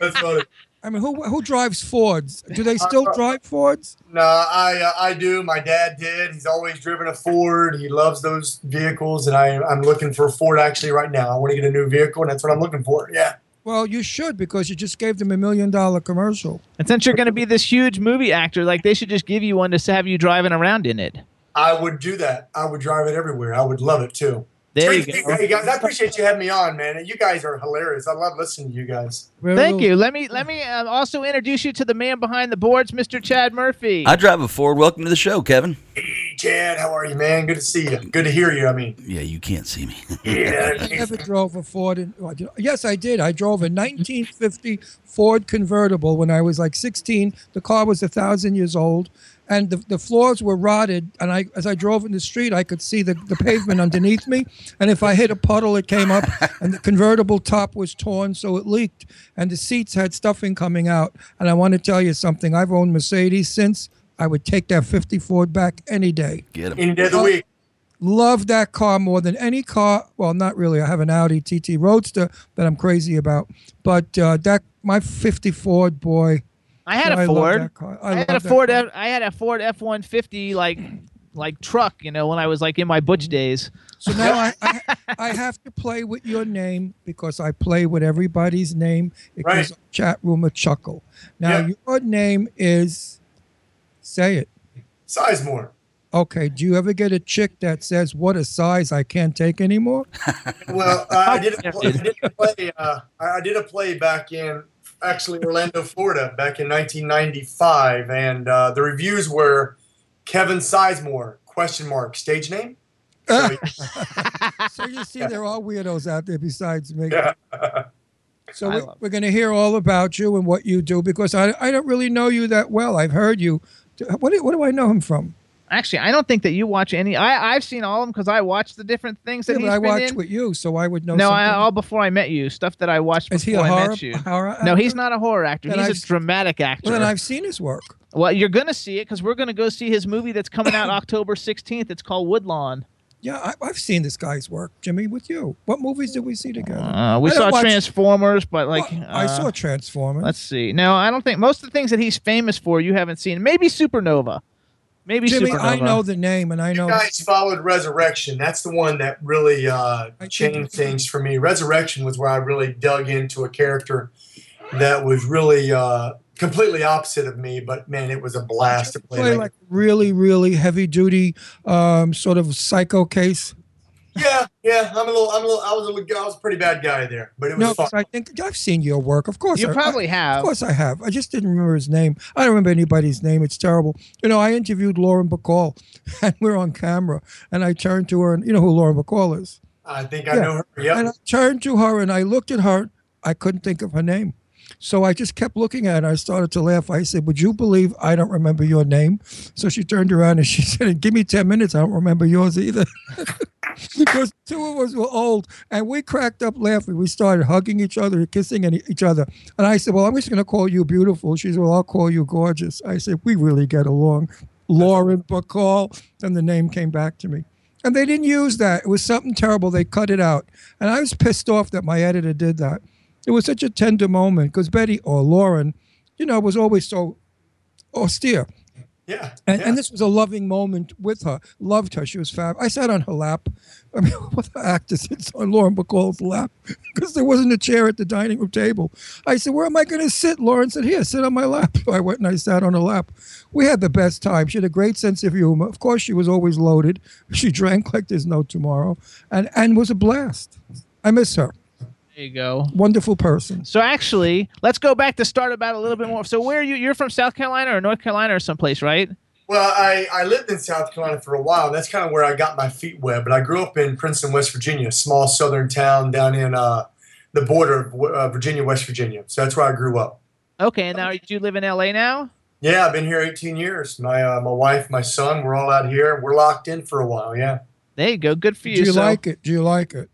That's funny. I mean, who who drives Fords? Do they still uh, drive Fords? No, I uh, I do. My dad did. He's always driven a Ford. He loves those vehicles, and I I'm looking for a Ford actually right now. I want to get a new vehicle, and that's what I'm looking for. Yeah. Well, you should, because you just gave them a million dollar commercial. And since you're going to be this huge movie actor, like they should just give you one to have you driving around in it. I would do that. I would drive it everywhere. I would love it too. There you go. Hey guys, I appreciate you having me on, man. You guys are hilarious. I love listening to you guys. Thank you. Let me let me uh, also introduce you to the man behind the boards, Mister Chad Murphy. I drive a Ford. Welcome to the show, Kevin. Hey, Chad. How are you, man? Good to see you. Good to hear you. I mean, yeah, you can't see me. Yeah, I never drove a Ford. In, yes, I did. I drove a nineteen fifty Ford convertible when I was like sixteen. The car was a thousand years old. And the, the floors were rotted, and I, as I drove in the street, I could see the, the pavement underneath me, and if I hit a puddle, it came up, and the convertible top was torn, so it leaked, and the seats had stuffing coming out. And I want to tell you something. I've owned Mercedes since. I would take that fifty Ford back any day. Get him. Any day of the week. Love that car more than any car. Well, not really. I have an Audi T T Roadster that I'm crazy about, but uh, that my fifty Ford, boy. I had, yeah, a Ford. I, I, I had a Ford. F, I had a Ford F one fifty like like truck, you know, when I was like in my butch days. So now I, I I have to play with your name because I play with everybody's name. It gives the chat room a chuckle. Now yeah. Your name is, say it. Sizemore. Okay. Do you ever get a chick that says, "What a size! I can't take anymore"? Well, uh, I did a play. I did a play, uh, I did a play back in. Actually, Orlando, Florida, back in nineteen ninety-five, and uh, the reviews were Kevin Sizemore question mark stage name. So, so you see, yeah. There are weirdos out there besides me. Yeah. So we, we're going to hear all about you and what you do, because I I don't really know you that well. I've heard you. What do, what do I know him from? Actually, I don't think that you watch any. I, I've seen all of them because I watch the different things that yeah, he's but I been watched in. With you, so I would know. No, I, all before I met you, stuff that I watched Is before he a horror, I met you. Horror no, he's not a horror actor. Then he's I've, a dramatic actor. Well, then I've seen his work. Well, you're going to see it because we're going to go see his movie that's coming out October sixteenth. It's called Woodlawn. Yeah, I, I've seen this guy's work, Jimmy, with you. What movies did we see together? Uh, we saw watch, Transformers, but like... Well, I uh, saw Transformers. Let's see. No, I don't think... Most of the things that he's famous for you haven't seen. Maybe Supernova. Maybe Jimmy, Supernova. I know the name, and I know. You guys followed Resurrection. That's the one that really uh, changed things for me. Resurrection was where I really dug into a character that was really uh, completely opposite of me. But man, it was a blast to play. play like really, really heavy duty um, sort of psycho case. Yeah, yeah, I'm a little, I'm a little, I was a, little, I was a pretty bad guy there, but it was no, fun. I think I've seen your work, of course. You I, probably I, have. Of course, I have. I just didn't remember his name. I don't remember anybody's name. It's terrible. You know, I interviewed Lauren Bacall, and we're on camera, and I turned to her, and you know who Lauren Bacall is? I think I yeah. know her. Yeah. And I turned to her, and I looked at her. I couldn't think of her name. So I just kept looking at her. I started to laugh. I said, would you believe I don't remember your name? So she turned around and she said, give me ten minutes. I don't remember yours either. Because two of us were old, and we cracked up laughing. We started hugging each other, kissing each other. And I said, well, I'm just going to call you beautiful. She said, well, I'll call you gorgeous. I said, we really get along. Lauren Bacall. And the name came back to me. And they didn't use that. It was something terrible. They cut it out. And I was pissed off that my editor did that. It was such a tender moment because Betty or Lauren, you know, was always so austere. Yeah and, yeah. and this was a loving moment with her. Loved her. She was fab. I sat on her lap. I mean, what the actor sits on Lauren Bacall's lap because there wasn't a chair at the dining room table. I said, where am I going to sit? Lauren said, here, sit on my lap. So I went and I sat on her lap. We had the best time. She had a great sense of humor. Of course, she was always loaded. She drank like there's no tomorrow and, and was a blast. I miss her. There you go. Wonderful person. So actually, let's go back to start about a little bit more. So where are you? You're from South Carolina or North Carolina or someplace, right? Well, I, I lived in South Carolina for a while. That's kind of where I got my feet wet. But I grew up in Princeton, West Virginia, a small southern town down in uh, the border of uh, Virginia, West Virginia. So that's where I grew up. Okay, and now do you live in L A now? Yeah, I've been here eighteen years. My uh, my wife, my son, we're all out here. We're locked in for a while, yeah. There you go. Good for you. Do you so. like it? Do you like it?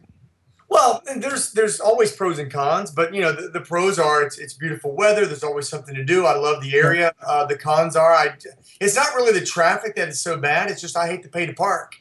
Well, there's there's always pros and cons, but you know the, the pros are it's it's beautiful weather. There's always something to do. I love the area. Uh, the cons are I. It's not really the traffic that is so bad. It's just I hate to pay to park.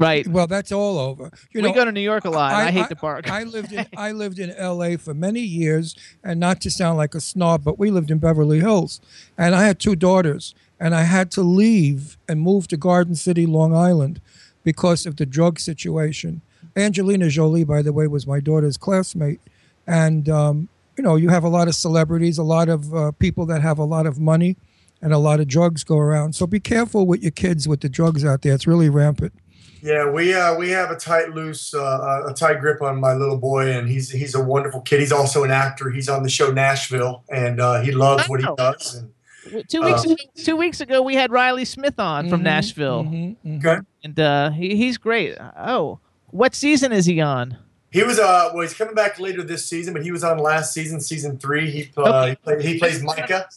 Right. Well, that's all over. You we know, go to New York a lot. I, I hate I, to park. I lived in I lived in L A for many years, and not to sound like a snob, but we lived in Beverly Hills, and I had two daughters, and I had to leave and move to Garden City, Long Island, because of the drug situation. Angelina Jolie, by the way, was my daughter's classmate. And, um, you know, you have a lot of celebrities, a lot of uh, people that have a lot of money and a lot of drugs go around. So be careful with your kids with the drugs out there. It's really rampant. Yeah, we uh, we have a tight loose, uh, a tight grip on my little boy, and he's he's a wonderful kid. He's also an actor. He's on the show Nashville, and uh, he loves what he does. And, Two weeks uh, ago, two weeks ago, we had Riley Smith on mm-hmm, from Nashville. Mm-hmm, mm-hmm. Okay, and uh, he he's great. Oh, what season is he on? He was uh, well, he's coming back later this season, but he was on last season, season three. He uh, okay. he, played, he plays Micah.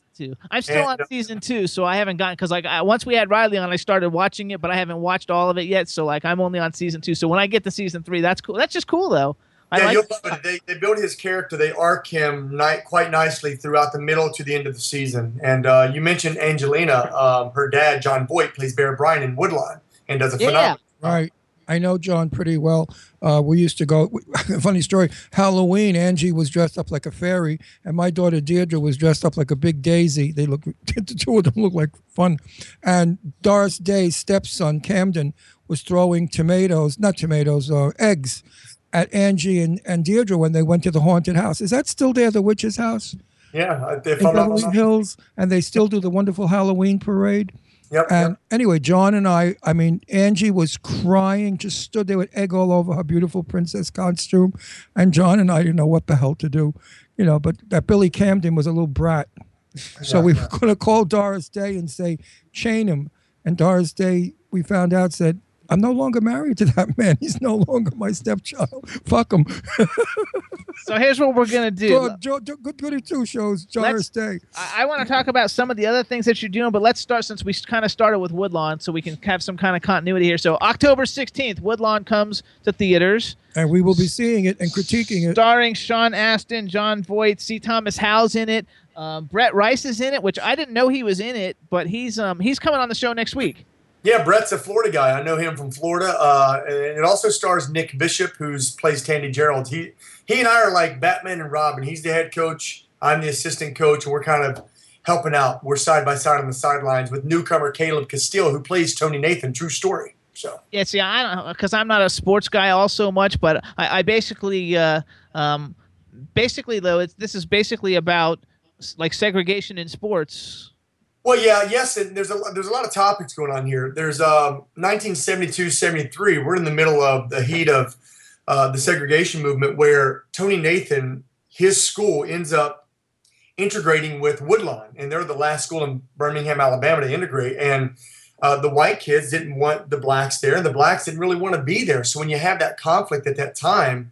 I'm still and, on season two, so I haven't gotten because like I, once we had Riley on, I started watching it, but I haven't watched all of it yet. So like I'm only on season two. So when I get to season three, that's cool. That's just cool though. I yeah, like you'll love it. They, they build his character. They arc him ni- quite nicely throughout the middle to the end of the season. And uh, you mentioned Angelina. Um, her dad, Jon Voight, plays Bear Bryant in Woodlawn and does a yeah. phenomenal job. Right. I know John pretty well. Uh, we used to go, funny story, Halloween, Angie was dressed up like a fairy, and my daughter Deirdre was dressed up like a big daisy. They look, the two of them look like fun. And Doris Day's stepson, Camden, was throwing tomatoes, not tomatoes, uh, eggs, at Angie and, and Deirdre when they went to the haunted house. Is that still there, the witch's house? Yeah. If in I'm Beverly not Hills, and they still do the wonderful Halloween parade. Yep. And yep. anyway, John and I, I mean, Angie was crying, just stood there with egg all over her beautiful princess costume, and John and I didn't know what the hell to do, you know, but that Billy Camden was a little brat. So yeah, we yeah. were going to call Doris Day and say, chain him. And Doris Day, we found out, said, I'm no longer married to that man. He's no longer my stepchild. Fuck him. So here's what we're going to do. Jo- jo- good twenty-two shows, Doris Day. I, I want to talk about some of the other things that you're doing, but let's start since we kind of started with Woodlawn so we can have some kind of continuity here. So October sixteenth, Woodlawn comes to theaters. And we will be seeing it and critiquing it. Starring Sean Astin, Jon Voight, C. Thomas Howell's in it. Um, Brett Rice is in it, which I didn't know he was in it, but he's um, he's coming on the show next week. Yeah, Brett's a Florida guy. I know him from Florida. Uh, and it also stars Nick Bishop, who plays Tandy Gerald. He he and I are like Batman and Robin. He's the head coach. I'm the assistant coach. And we're kind of helping out. We're side by side on the sidelines with newcomer Caleb Castile, who plays Tony Nathan. True story. So yeah, see, I don't because I'm not a sports guy all so much, but I, I basically, uh, um, basically though, it's, this is basically about like segregation in sports. Well, yeah, yes, and there's a there's a lot of topics going on here. There's um, nineteen seventy-two seventy-three. We're in the middle of the heat of uh, the segregation movement, where Tony Nathan, his school, ends up integrating with Woodlawn, and they're the last school in Birmingham, Alabama, to integrate. And uh, the white kids didn't want the blacks there, and the blacks didn't really want to be there. So when you have that conflict at that time,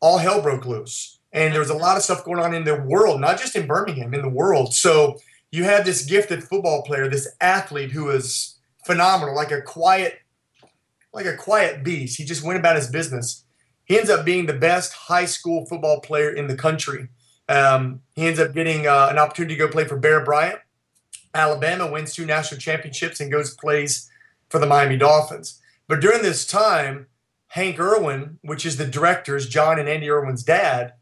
all hell broke loose, and there was a lot of stuff going on in the world, not just in Birmingham, in the world. So you had this gifted football player, this athlete who was phenomenal, like a quiet, like a quiet beast. He just went about his business. He ends up being the best high school football player in the country. Um, he ends up getting uh, an opportunity to go play for Bear Bryant. Alabama wins two national championships and goes plays for the Miami Dolphins. But during this time, Hank Erwin, which is the directors, John and Andy Erwin's dad,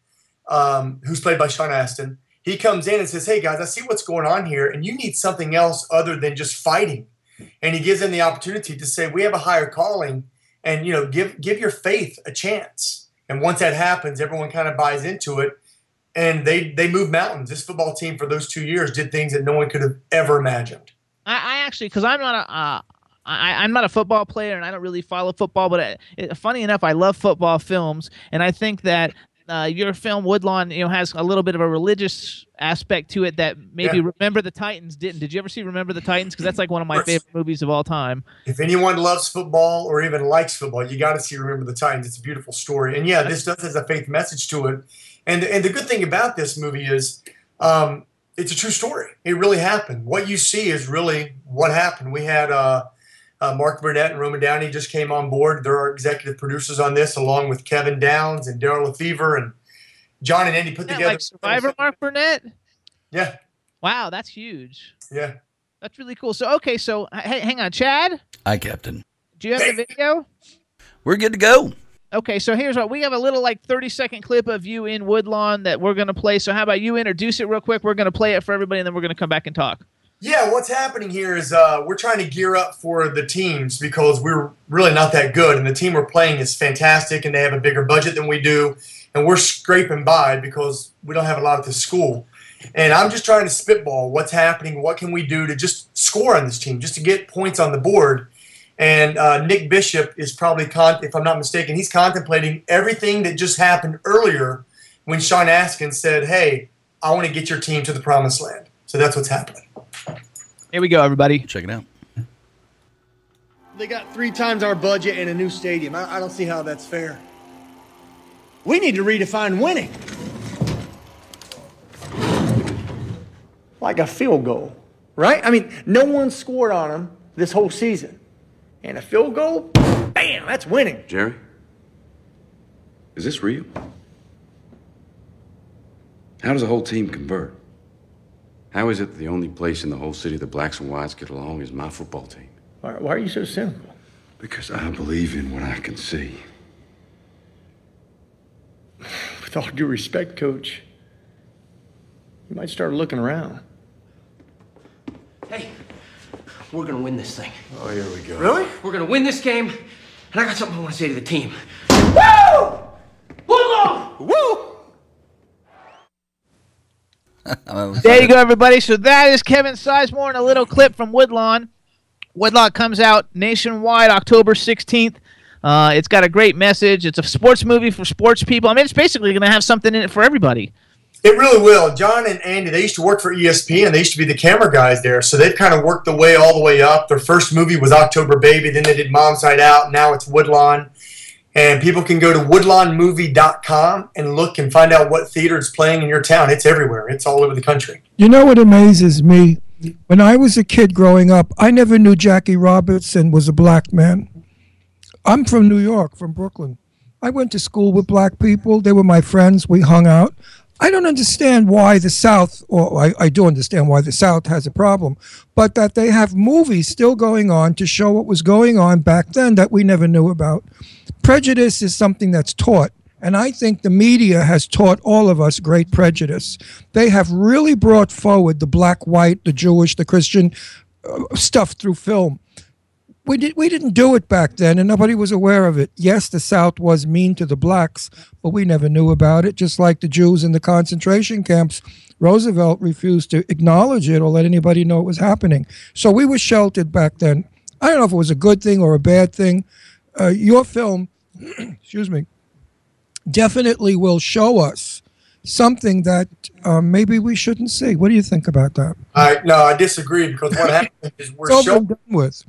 um, who's played by Sean Astin, he comes in and says, hey, guys, I see what's going on here, and you need something else other than just fighting. And he gives them the opportunity to say, we have a higher calling, and, you know, give give your faith a chance. And once that happens, everyone kind of buys into it, and they, they move mountains. This football team for those two years did things that no one could have ever imagined. I, I actually, because I'm not a uh, – I, I'm not a football player and I don't really follow football, but I, it, funny enough, I love football films, and I think that uh, your film Woodlawn, you know, has a little bit of a religious aspect to it that maybe yeah. Remember the Titans didn't. Did you ever see Remember the Titans? Because that's like one of my of favorite movies of all time. If anyone loves football or even likes football, you got to see Remember the Titans. It's a beautiful story, and yeah, this does has a faith message to it. And and the good thing about this movie is. Um, It's a true story. It really happened. What you see is really what happened. We had uh, uh, Mark Burnett and Roman Downey just came on board. They're our executive producers on this, along with Kevin Downs and Darryl Lefevre and John and Andy put yeah, together. Like Survivor Mark Burnett? Yeah. Wow, that's huge. Yeah. That's really cool. So, okay, so hey, hang on. Chad? Hi, Captain. Do you have hey. the video? We're good to go. Okay, so here's what we have a little like thirty second clip of you in Woodlawn that we're going to play. So how about you introduce it real quick? We're going to play it for everybody, and then we're going to come back and talk. Yeah, what's happening here is uh, we're trying to gear up for the teams because we're really not that good, and the team we're playing is fantastic, and they have a bigger budget than we do, and we're scraping by because we don't have a lot at the school. And I'm just trying to spitball what's happening, what can we do to just score on this team, just to get points on the board. And uh, Nick Bishop is probably, con if I'm not mistaken, he's contemplating everything that just happened earlier when Sean Astin said, hey, I want to get your team to the promised land. So that's what's happening. Here we go, everybody. Check it out. They got three times our budget and a new stadium. I, I don't see how that's fair. We need to redefine winning. Like a field goal, right? I mean, no one scored on them this whole season. And a field goal, bam, that's winning. Jerry, is this real? How does a whole team convert? How is it that the only place in the whole city the blacks and whites get along is my football team? Why, why are you so cynical? Because I believe in what I can see. With all due respect, Coach, you might start looking around. Hey. We're going to win this thing. Oh, here we go. Really? We're going to win this game, and I got something I want to say to the team. Woo! Woodlawn! Woo! There you go, everybody. So that is Kevin Sizemore and a little clip from Woodlawn. Woodlawn comes out nationwide October sixteenth. Uh, it's got a great message. It's a sports movie for sports people. I mean, it's basically going to have something in it for everybody. It really will. John and Andy, they used to work for E S P N. They used to be the camera guys there, so they've kind of worked the way all the way up. Their first movie was October Baby. Then they did Mom's Night Out. Now it's Woodlawn. And people can go to woodlawn movie dot com and look and find out what theater is playing in your town. It's everywhere. It's all over the country. You know what amazes me? When I was a kid growing up, I never knew Jackie Robinson was a black man. I'm from New York, from Brooklyn. I went to school with black people. They were my friends. We hung out. I don't understand why the South, or I, I do understand why the South has a problem, but that they have movies still going on to show what was going on back then that we never knew about. Prejudice is something that's taught, and I think the media has taught all of us great prejudice. They have really brought forward the black, white, the Jewish, the Christian uh, stuff through film. We, did, we didn't do it back then, and nobody was aware of it. Yes, the South was mean to the blacks, but we never knew about it, just like the Jews in the concentration camps. Roosevelt refused to acknowledge it or let anybody know it was happening. So we were sheltered back then. I don't know if it was a good thing or a bad thing. Uh, your film, excuse me, definitely will show us something that uh, maybe we shouldn't see. What do you think about that? I, no, I disagree, because what happened is we're sheltered with.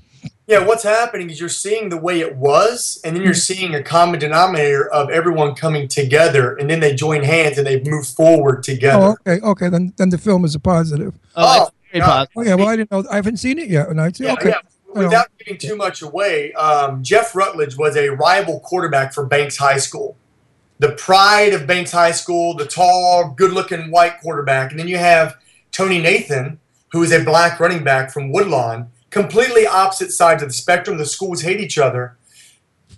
Yeah, what's happening is you're seeing the way it was, and then you're seeing a common denominator of everyone coming together, and then they join hands and they move forward together. Oh, okay, okay, then then the film is a positive. Oh, oh, positive. Oh yeah, well I didn't know. I haven't seen it yet, and I see. Yeah, okay. Yeah. Without giving too much away, um, Jeff Rutledge was a rival quarterback for Banks High School, the pride of Banks High School, the tall, good-looking white quarterback, and then you have Tony Nathan, who is a black running back from Woodlawn. Completely opposite sides of the spectrum. The schools hate each other.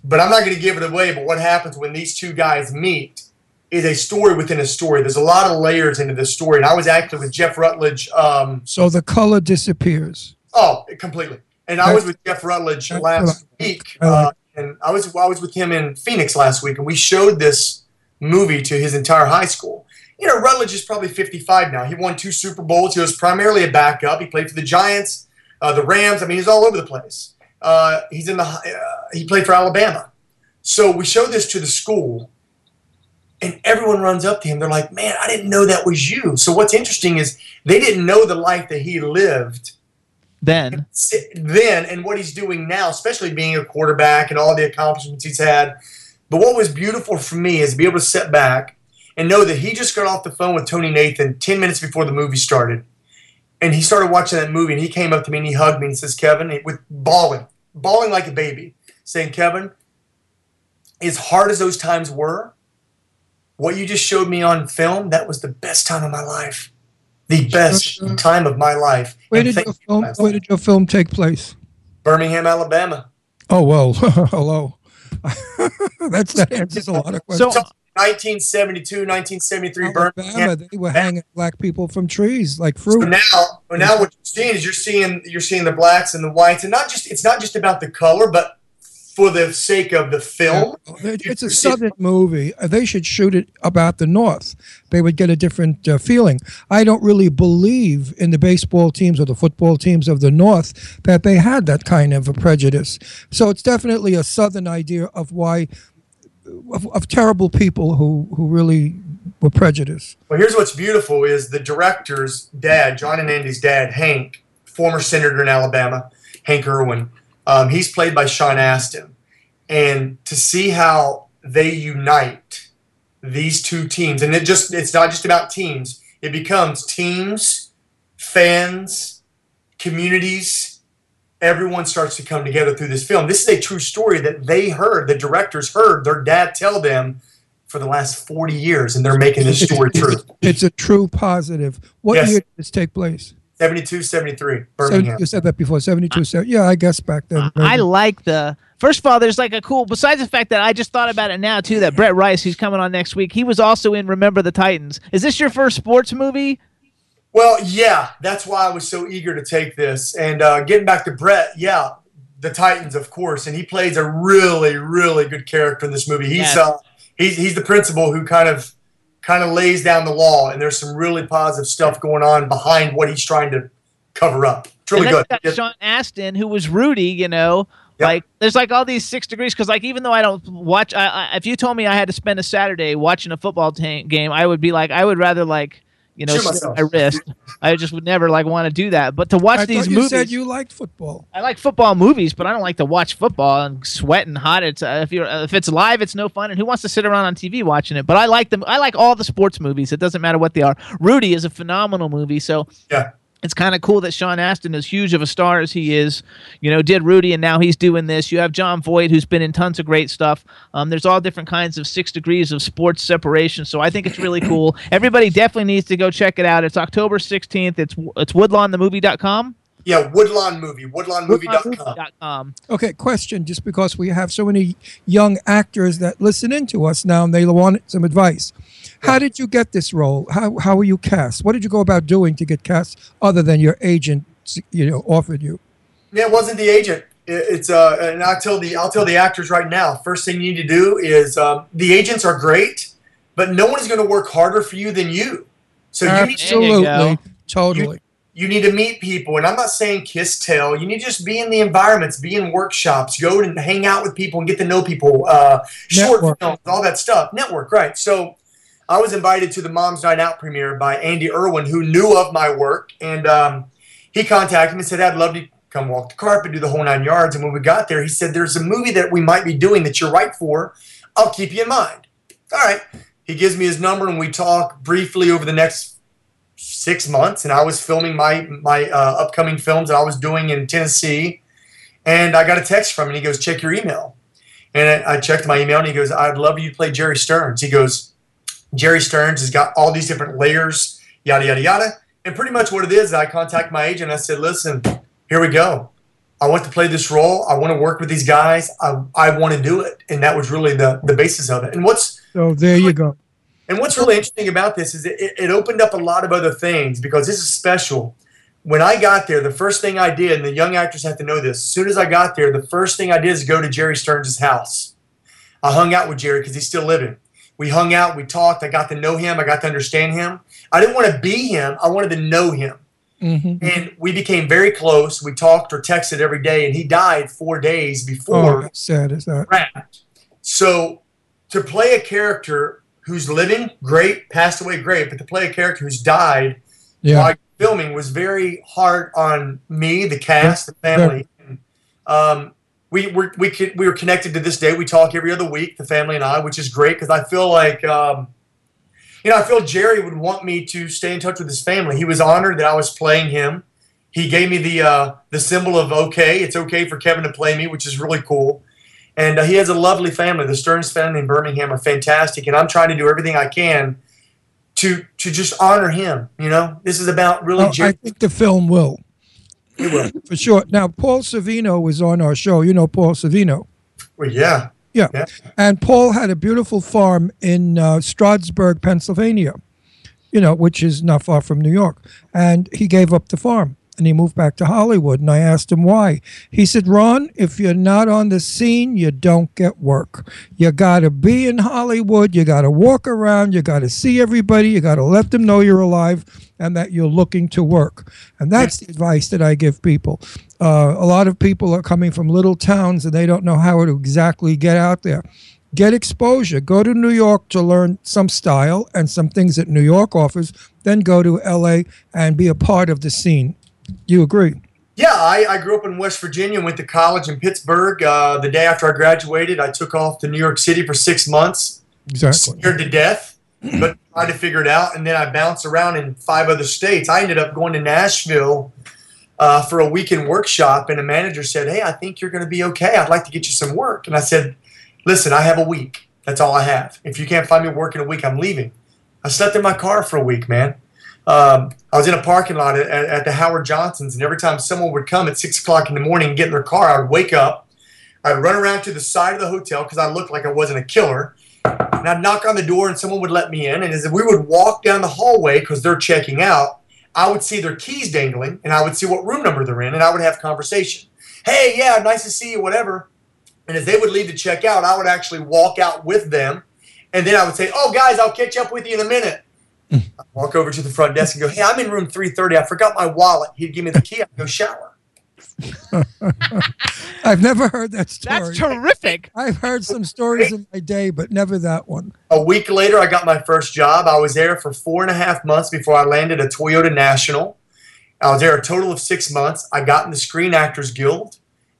But I'm not going to give it away, but what happens when these two guys meet is a story within a story. There's a lot of layers into this story, and I was active with Jeff Rutledge. Um, so the color disappears. Oh, completely. And I was with Jeff Rutledge last week, uh, and I was, I was with him in Phoenix last week, and we showed this movie to his entire high school. You know, Rutledge is probably fifty-five now. He won two Super Bowls. He was primarily a backup. He played for the Giants. Uh, the Rams, I mean, he's all over the place. Uh, he's in the. Uh, he played for Alabama. So we show this to the school, and everyone runs up to him. They're like, "Man, I didn't know that was you." So what's interesting is they didn't know the life that he lived then, then, and what he's doing now, especially being a quarterback and all the accomplishments he's had. But what was beautiful for me is to be able to sit back and know that he just got off the phone with Tony Nathan ten minutes before the movie started. And he started watching that movie, and he came up to me, and he hugged me, and says, Kevin, with bawling, bawling like a baby, saying, Kevin, as hard as those times were, what you just showed me on film, that was the best time of my life. The best uh, time of my life. Where did, your film, where did your film take place? Birmingham, Alabama. Oh, well, hello. That's, that answers a lot of questions. So, nineteen seventy-two, nineteen seventy-three, Alabama, Birmingham. They were hanging black people from trees like fruit. So now, well, now what you're seeing is you're seeing you're seeing the blacks and the whites, and not just it's not just about the color, but for the sake of the film. Yeah. It's a Southern movie. They should shoot it about the North. They would get a different uh, feeling. I don't really believe in the baseball teams or the football teams of the North that they had that kind of a prejudice. So it's definitely a Southern idea of why. Of, of terrible people who, who really were prejudiced. Well, here's what's beautiful is the director's dad, John and Andy's dad, Hank, former senator in Alabama, Hank Erwin. Um, he's played by Sean Astin. And to see how they unite these two teams, and it just it's not just about teams. It becomes teams, fans, communities. Everyone starts to come together through this film. This is a true story that they heard, the directors heard, their dad tell them for the last forty years, and they're making this story true. It's a true positive. What yes. year did this take place? seventy-two, seventy-three, Birmingham. You said that before, seventy-two, seventy-three. Yeah, I guess back then. Birmingham. I like the... First of all, there's like a cool, besides the fact that I just thought about it now, too, that Brett Rice, who's coming on next week, he was also in Remember the Titans. Is this your first sports movie? Well, yeah, that's why I was so eager to take this. And uh, getting back to Brett, yeah, the Titans, of course, and he plays a really, really good character in this movie. He's yeah. uh, he's, he's the principal who kind of kind of lays down the law, and there's some really positive stuff going on behind what he's trying to cover up. It's really good. Got Sean Astin, who was Rudy, you know. Yep. Like, there's like all these six degrees because, like, even though I don't watch, I, I, if you told me I had to spend a Saturday watching a football game, I would be like, I would rather like. You know, my wrist. I just would never like want to do that. But to watch I these you movies, said you liked football. I like football movies, but I don't like to watch football and sweat and hot. It's uh, if you're uh, if it's live, it's no fun. And who wants to sit around on T V watching it? But I like them. I like all the sports movies. It doesn't matter what they are. Rudy is a phenomenal movie. So yeah. It's kind of cool that Sean Astin, as huge of a star as he is, you know, did Rudy, and now he's doing this. You have Jon Voight, who's been in tons of great stuff. Um, there's all different kinds of six degrees of sports separation, so I think it's really cool. Everybody definitely needs to go check it out. It's October sixteenth. It's it's woodlawn the movie dot com. Yeah, Woodlawn Movie, woodlawn movie dot com. Okay, question, just because we have so many young actors that listen in to us now and they want some advice. How did you get this role? How how were you cast? What did you go about doing to get cast other than your agent, you know, offered you? Yeah, it wasn't the agent. It, it's uh, and I'll tell the I'll tell the actors right now. First thing you need to do is um, the agents are great, but no one is going to work harder for you than you. So absolutely, you need to, totally. You, you need to meet people, and I'm not saying kiss tell. You need to just be in the environments, be in workshops, go and hang out with people, and get to know people. Uh, short films, all that stuff. Network, right? So. I was invited to the Mom's Night Out premiere by Andy Irwin, who knew of my work, and um, he contacted me and said, I'd love to come walk the carpet, do the whole nine yards, and when we got there, he said, there's a movie that we might be doing that you're right for. I'll keep you in mind. All right. He gives me his number, and we talk briefly over the next six months, and I was filming my, my uh, upcoming films that I was doing in Tennessee, and I got a text from him, and he goes, check your email. And I, I checked my email, and he goes, I'd love you to play Jerry Stearns. He goes, Jerry Stearns has got all these different layers, yada, yada, yada. And pretty much what it is, I contact my agent. I said, listen, here we go. I want to play this role. I want to work with these guys. I, I want to do it. And that was really the, the basis of it. And what's so there you go. And what's really interesting about this is it, it opened up a lot of other things because this is special. When I got there, the first thing I did, and the young actors have to know this, as soon as I got there, the first thing I did is go to Jerry Stearns' house. I hung out with Jerry because he's still living. We hung out, we talked, I got to know him, I got to understand him. I didn't want to be him, I wanted to know him. Mm-hmm. And we became very close. We talked or texted every day, and he died four days before. Oh, sad is that. Wrapped. So to play a character who's living, great, passed away, great, but to play a character who's died yeah. while filming was very hard on me, the cast, the family. Yeah. Um, we were we we were connected to this day. We talk every other week, the family and I, which is great because I feel like. Um, You know, I feel Jerry would want me to stay in touch with his family. He was honored that I was playing him. He gave me the uh, the symbol of okay, it's okay for Kevin to play me, which is really cool. And uh, he has a lovely family. The Stearns family in Birmingham are fantastic, and I'm trying to do everything I can to to just honor him. You know, this is about really. Well, Jerry. I think the film will. It will for sure. Now, Paul Savino was on our show. You know, Paul Savino. Well, yeah. Yeah. yeah, and Paul had a beautiful farm in uh, Stroudsburg, Pennsylvania, you know, which is not far from New York. And he gave up the farm and he moved back to Hollywood. And I asked him why. He said, Ron, if you're not on the scene, you don't get work. You got to be in Hollywood. You got to walk around. You got to see everybody. You got to let them know you're alive and that you're looking to work. And that's the advice that I give people. Uh, a lot of people are coming from little towns and they don't know how to exactly get out there. Get exposure. Go to New York to learn some style and some things that New York offers. Then go to L A and be a part of the scene. You agree? Yeah, I, I grew up in West Virginia and went to college in Pittsburgh. Uh, the day after I graduated, I took off to New York City for six months. Exactly. Scared to death, but tried to figure it out. And then I bounced around in five other states. I ended up going to Nashville Uh, for a weekend workshop, and a manager said, hey, I think you're going to be okay. I'd like to get you some work. And I said, listen, I have a week. That's all I have. If you can't find me work in a week, I'm leaving. I slept in my car for a week, man. Um, I was in a parking lot at, at the Howard Johnson's, and every time someone would come at six o'clock in the morning and get in their car, I would wake up. I'd run around to the side of the hotel because I looked like I wasn't a killer. And I'd knock on the door, and someone would let me in. And as we would walk down the hallway because they're checking out, I would see their keys dangling, and I would see what room number they're in, and I would have conversation. Hey, yeah, nice to see you, whatever. And as they would leave to check out, I would actually walk out with them, and then I would say, oh, guys, I'll catch up with you in a minute. I'd walk over to the front desk and go, hey, I'm in room three thirty. I forgot my wallet. He'd give me the key. I'd go shower. I've never heard that story. That's terrific. I've heard some stories in my day, but never that one. A week later, I got my first job. I was there for four and a half months before I landed a Toyota National. I was there a total of six months. I got in the Screen Actors Guild,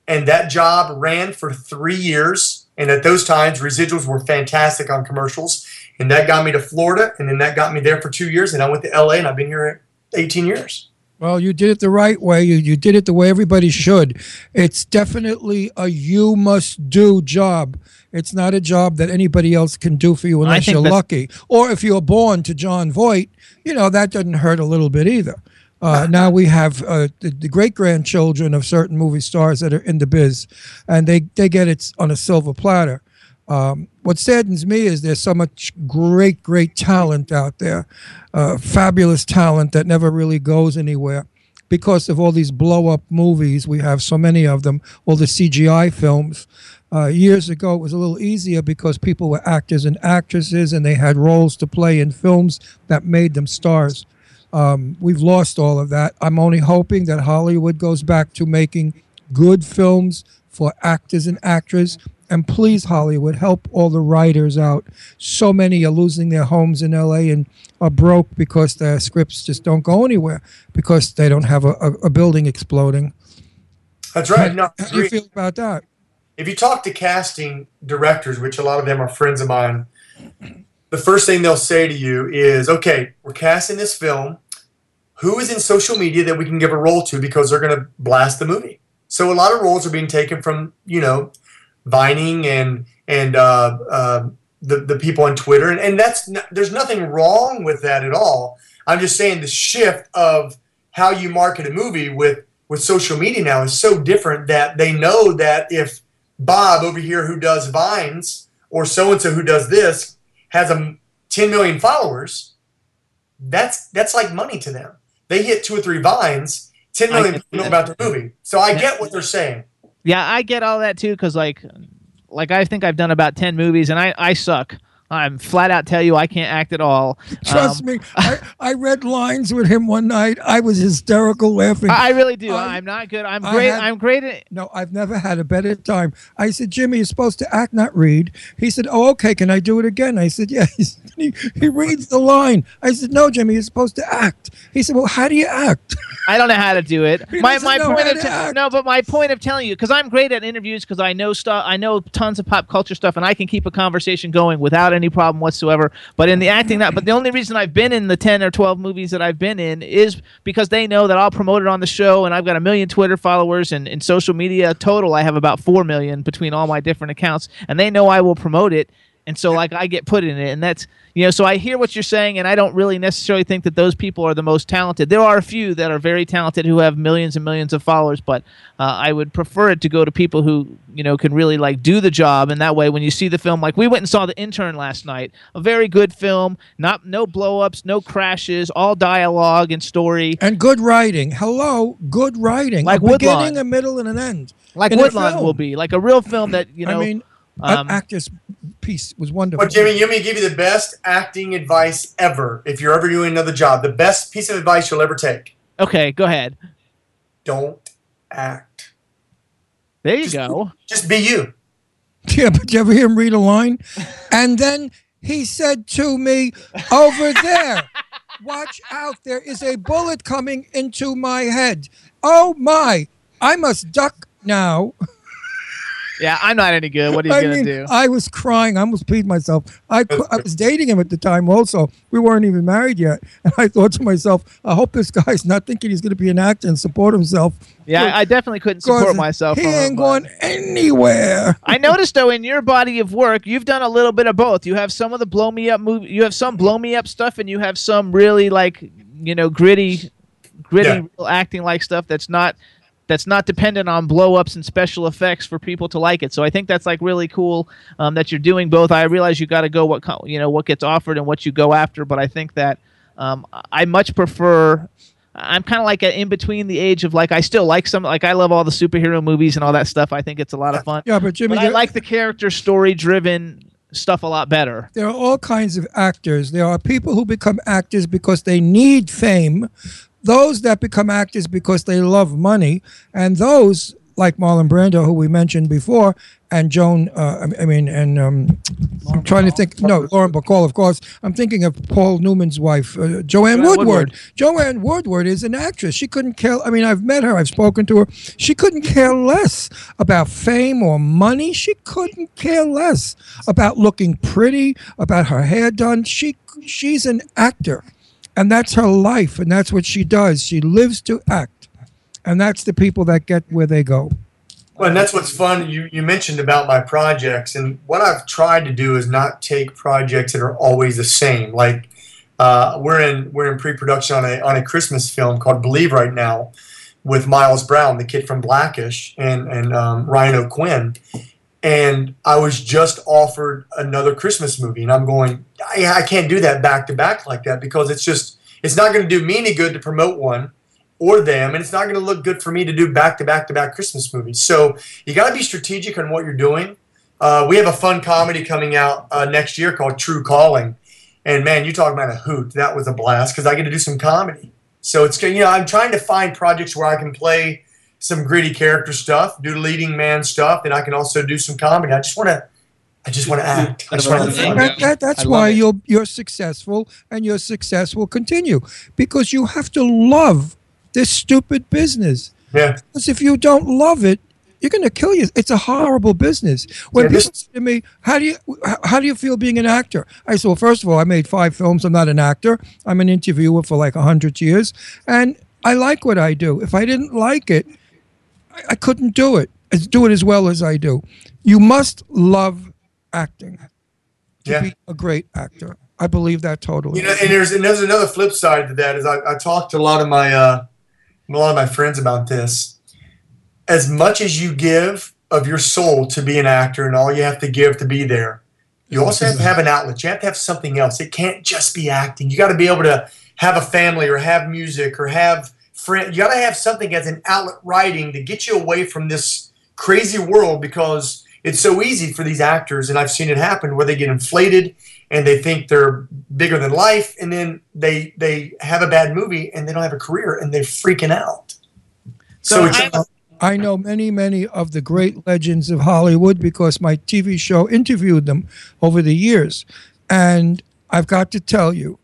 and that job ran for three years. And at those times, residuals were fantastic on commercials. And that got me to Florida, and then that got me there for two years. And I went to L A, and I've been here eighteen years. Well, you did it the right way. You, you did it the way everybody should. It's definitely a you must do job. It's not a job that anybody else can do for you unless you're lucky. Or if you're born to Jon Voight, you know, that doesn't hurt a little bit either. Uh, now we have uh, the, the great-grandchildren of certain movie stars that are in the biz, and they, they get it on a silver platter. Um, what saddens me is there's so much great, great talent out there, uh, fabulous talent that never really goes anywhere because of all these blow-up movies. We have so many of them, all the C G I films. Uh, years ago, it was a little easier because people were actors and actresses, and they had roles to play in films that made them stars. Um, we've lost all of that. I'm only hoping that Hollywood goes back to making good films for actors and actresses. And please, Hollywood, help all the writers out. So many are losing their homes in L A and are broke because their scripts just don't go anywhere because they don't have a, a, a building exploding. That's right. No, how do you feel about that? If you talk to casting directors, which a lot of them are friends of mine, the first thing they'll say to you is, okay, we're casting this film. Who is in social media that we can give a role to because they're going to blast the movie? So a lot of roles are being taken from, you know, Vining and and uh, uh, the the people on Twitter, and, and that's n there's nothing wrong with that at all. I'm just saying the shift of how you market a movie with with social media now is so different that they know that if Bob over here who does Vines or so and so who does this has a ten million followers, that's that's like money to them. They hit two or three Vines, ten million people know about the movie. So I get what they're saying. Yeah, I get all that too, because like, like I think I've done about ten movies, and I I suck. I'm flat out tell you I can't act at all. Trust um, me. I, I read lines with him one night. I was hysterical laughing. I, I really do. I, I'm not good. I'm I great. Had, I'm great at. No, I've never had a better time. I said, Jimmy, you're supposed to act, not read. He said, oh, okay. Can I do it again? I said, yeah. He, said, he, he reads the line. I said, no, Jimmy, you're supposed to act. He said, well, how do you act? I don't know how to do it. He my my point of no, but my point of telling you, because I'm great at interviews, because I know stuff. I know tons of pop culture stuff, and I can keep a conversation going without any problem whatsoever. But in the acting, that but the only reason I've been in the ten or twelve movies that I've been in is because they know that I'll promote it on the show, and I've got a million Twitter followers, and in social media total I have about four million between all my different accounts, and they know I will promote it. And so, like, I get put in it, and that's, you know, so I hear what you're saying, and I don't really necessarily think that those people are the most talented. There are a few that are very talented who have millions and millions of followers, but uh, I would prefer it to go to people who, you know, can really, like, do the job, and that way when you see the film, like, we went and saw The Intern last night, a very good film, not no blow-ups, no crashes, all dialogue and story. And good writing. Hello, good writing. Like Woodlawn. A beginning, a middle, and an end. Like Woodlawn will be. Like a real film that, you know. I mean, Um, actor's piece was wonderful. Well, Jimmy, let me give you the best acting advice ever. If you're ever doing another job, the best piece of advice you'll ever take. Okay, go ahead. Don't act. There you just, go. Just be you. Yeah, but you ever hear him read a line? And then he said to me, over there, watch out, there is a bullet coming into my head. Oh, my, I must duck now. Yeah, I'm not any good. What are you going to do? I was crying. I almost peed myself. I, I was dating him at the time also. We weren't even married yet. And I thought to myself, I hope this guy's not thinking he's going to be an actor and support himself. Yeah, I, I definitely couldn't support myself. He ain't going anywhere. I noticed, though, in your body of work, you've done a little bit of both. You have some of the blow-me-up movie. You have some blow-me-up stuff, and you have some really, like, you know, gritty, gritty yeah. real acting-like stuff that's not – that's not dependent on blow-ups and special effects for people to like it. So I think that's like really cool um, that you're doing both. I realize you got to go what you know what gets offered and what you go after, but I think that um, I much prefer. I'm kind of like a, in between the age of like I still like some like I love all the superhero movies and all that stuff. I think it's a lot of fun. Yeah, but Jimmy, but I like the character story-driven stuff a lot better. There are all kinds of actors. There are people who become actors because they need fame. Those that become actors because they love money, and those like Marlon Brando, who we mentioned before, and Joan, uh, I mean, and um, I'm trying to think, no, Lauren Bacall, of course. I'm thinking of Paul Newman's wife, uh, Joanne Woodward. Woodward. Joanne Woodward is an actress. She couldn't care, I mean, I've met her, I've spoken to her. She couldn't care less about fame or money. She couldn't care less about looking pretty, about her hair done. She, she's an actor. And that's her life, and that's what she does. She lives to act, and that's the people that get where they go. Well, and that's what's fun. You, you mentioned about my projects, and what I've tried to do is not take projects that are always the same. Like uh, we're in we're in pre-production on a on a Christmas film called Believe right now with Miles Brown, the kid from Blackish, and and um, Ryan O'Quinn. And I was just offered another Christmas movie, and I'm going, I, I can't do that back to back like that because it's just, it's not going to do me any good to promote one or them, and it's not going to look good for me to do back to back to back Christmas movies. So you got to be strategic on what you're doing. Uh, we have a fun comedy coming out uh, next year called True Calling, and man, you talk about a hoot. That was a blast because I get to do some comedy. So it's, you know, I'm trying to find projects where I can play some gritty character stuff, do leading man stuff, and I can also do some comedy. I just want to, I just want to act. I just wanna that, that, that's I why you're you're successful, and your success will continue because you have to love this stupid business. Yeah. Because if you don't love it, you're going to kill you. It's a horrible business. When yeah, people say to me, how do you how do you feel being an actor? I said, well, first of all, I made five films. I'm not an actor. I'm an interviewer for like a hundred years, and I like what I do. If I didn't like it, I couldn't do it, as do it as well as I do. You must love acting to yeah. be a great actor. I believe that totally. You know, and there's and there's another flip side to that. Is I, I talked to a lot of my uh, a lot of my friends about this. As much as you give of your soul to be an actor, and all you have to give to be there, you also have to have an outlet. You have to have something else. It can't just be acting. You got to be able to have a family, or have music, or have. You got to have something as an outlet writing to get you away from this crazy world because it's so easy for these actors, and I've seen it happen, where they get inflated and they think they're bigger than life, and then they they have a bad movie and they don't have a career and they're freaking out. So, so I, I know many, many of the great legends of Hollywood because my T V show interviewed them over the years. And I've got to tell you,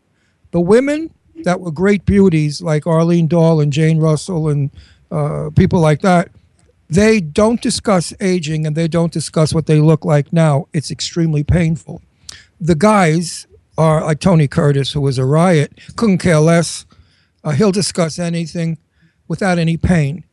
the women that were great beauties like Arlene Dahl and Jane Russell and uh, people like that, they don't discuss aging and they don't discuss what they look like now. It's extremely painful. The guys are like Tony Curtis, who was a riot, couldn't care less. Uh, he'll discuss anything without any pain.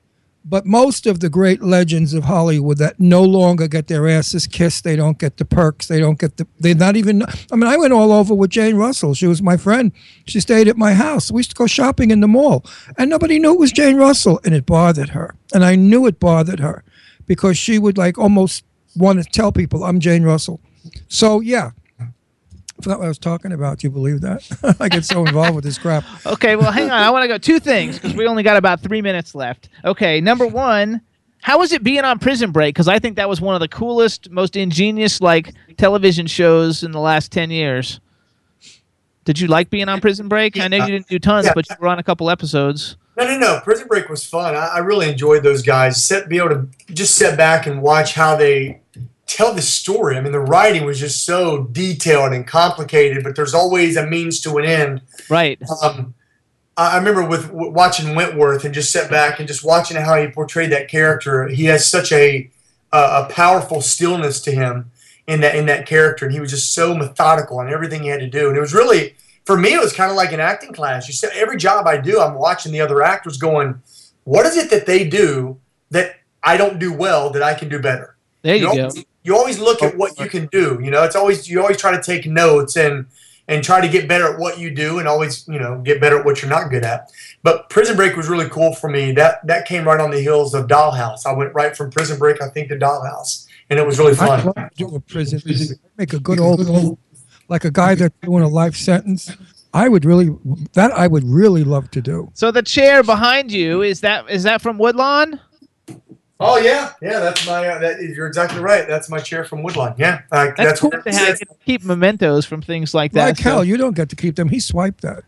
But most of the great legends of Hollywood that no longer get their asses kissed, they don't get the perks, they don't get the, they're not even, I mean, I went all over with Jane Russell. She was my friend. She stayed at my house. We used to go shopping in the mall, and nobody knew it was Jane Russell, and it bothered her. And I knew it bothered her because she would like almost want to tell people, I'm Jane Russell. So, yeah. I forgot what I was talking about. Do you believe that? I get so involved with this crap. Okay, well, hang on. I want to go two things because we only got about three minutes left. Okay, number one, how was it being on Prison Break? Because I think that was one of the coolest, most ingenious, like, television shows in the last ten years. Did you like being on Prison Break? I know you didn't do tons, yeah, but you were on a couple episodes. No, no, no. Prison Break was fun. I, I really enjoyed those guys. Set, be able to just sit back and watch how they tell the story. I mean, the writing was just so detailed and complicated, but there's always a means to an end. Right. Um, I remember with w watching Wentworth and just sat back and just watching how he portrayed that character. He has such a uh, a powerful stillness to him in that in that character, and he was just so methodical on everything he had to do. And it was really, for me, it was kind of like an acting class. You said every job I do, I'm watching the other actors going, what is it that they do that I don't do well that I can do better? There you, you know, go. You always look at what you can do. You know, it's always, you always try to take notes and and try to get better at what you do, and always, you know, get better at what you're not good at. But Prison Break was really cool for me. That that came right on the heels of Dollhouse. I went right from Prison Break, I think, to Dollhouse, and it was really fun. I do a prison, make a good old, old like a guy that's doing a life sentence. I would really that I would really love to do. So the chair behind you, is that is that from Woodlawn? Oh yeah, yeah. That's my. Uh, that, you're exactly right. That's my chair from Woodlawn. Yeah, uh, that's, that's cool. To have, to keep mementos from things like that. Like hell, so. You don't get to keep them. He swiped that.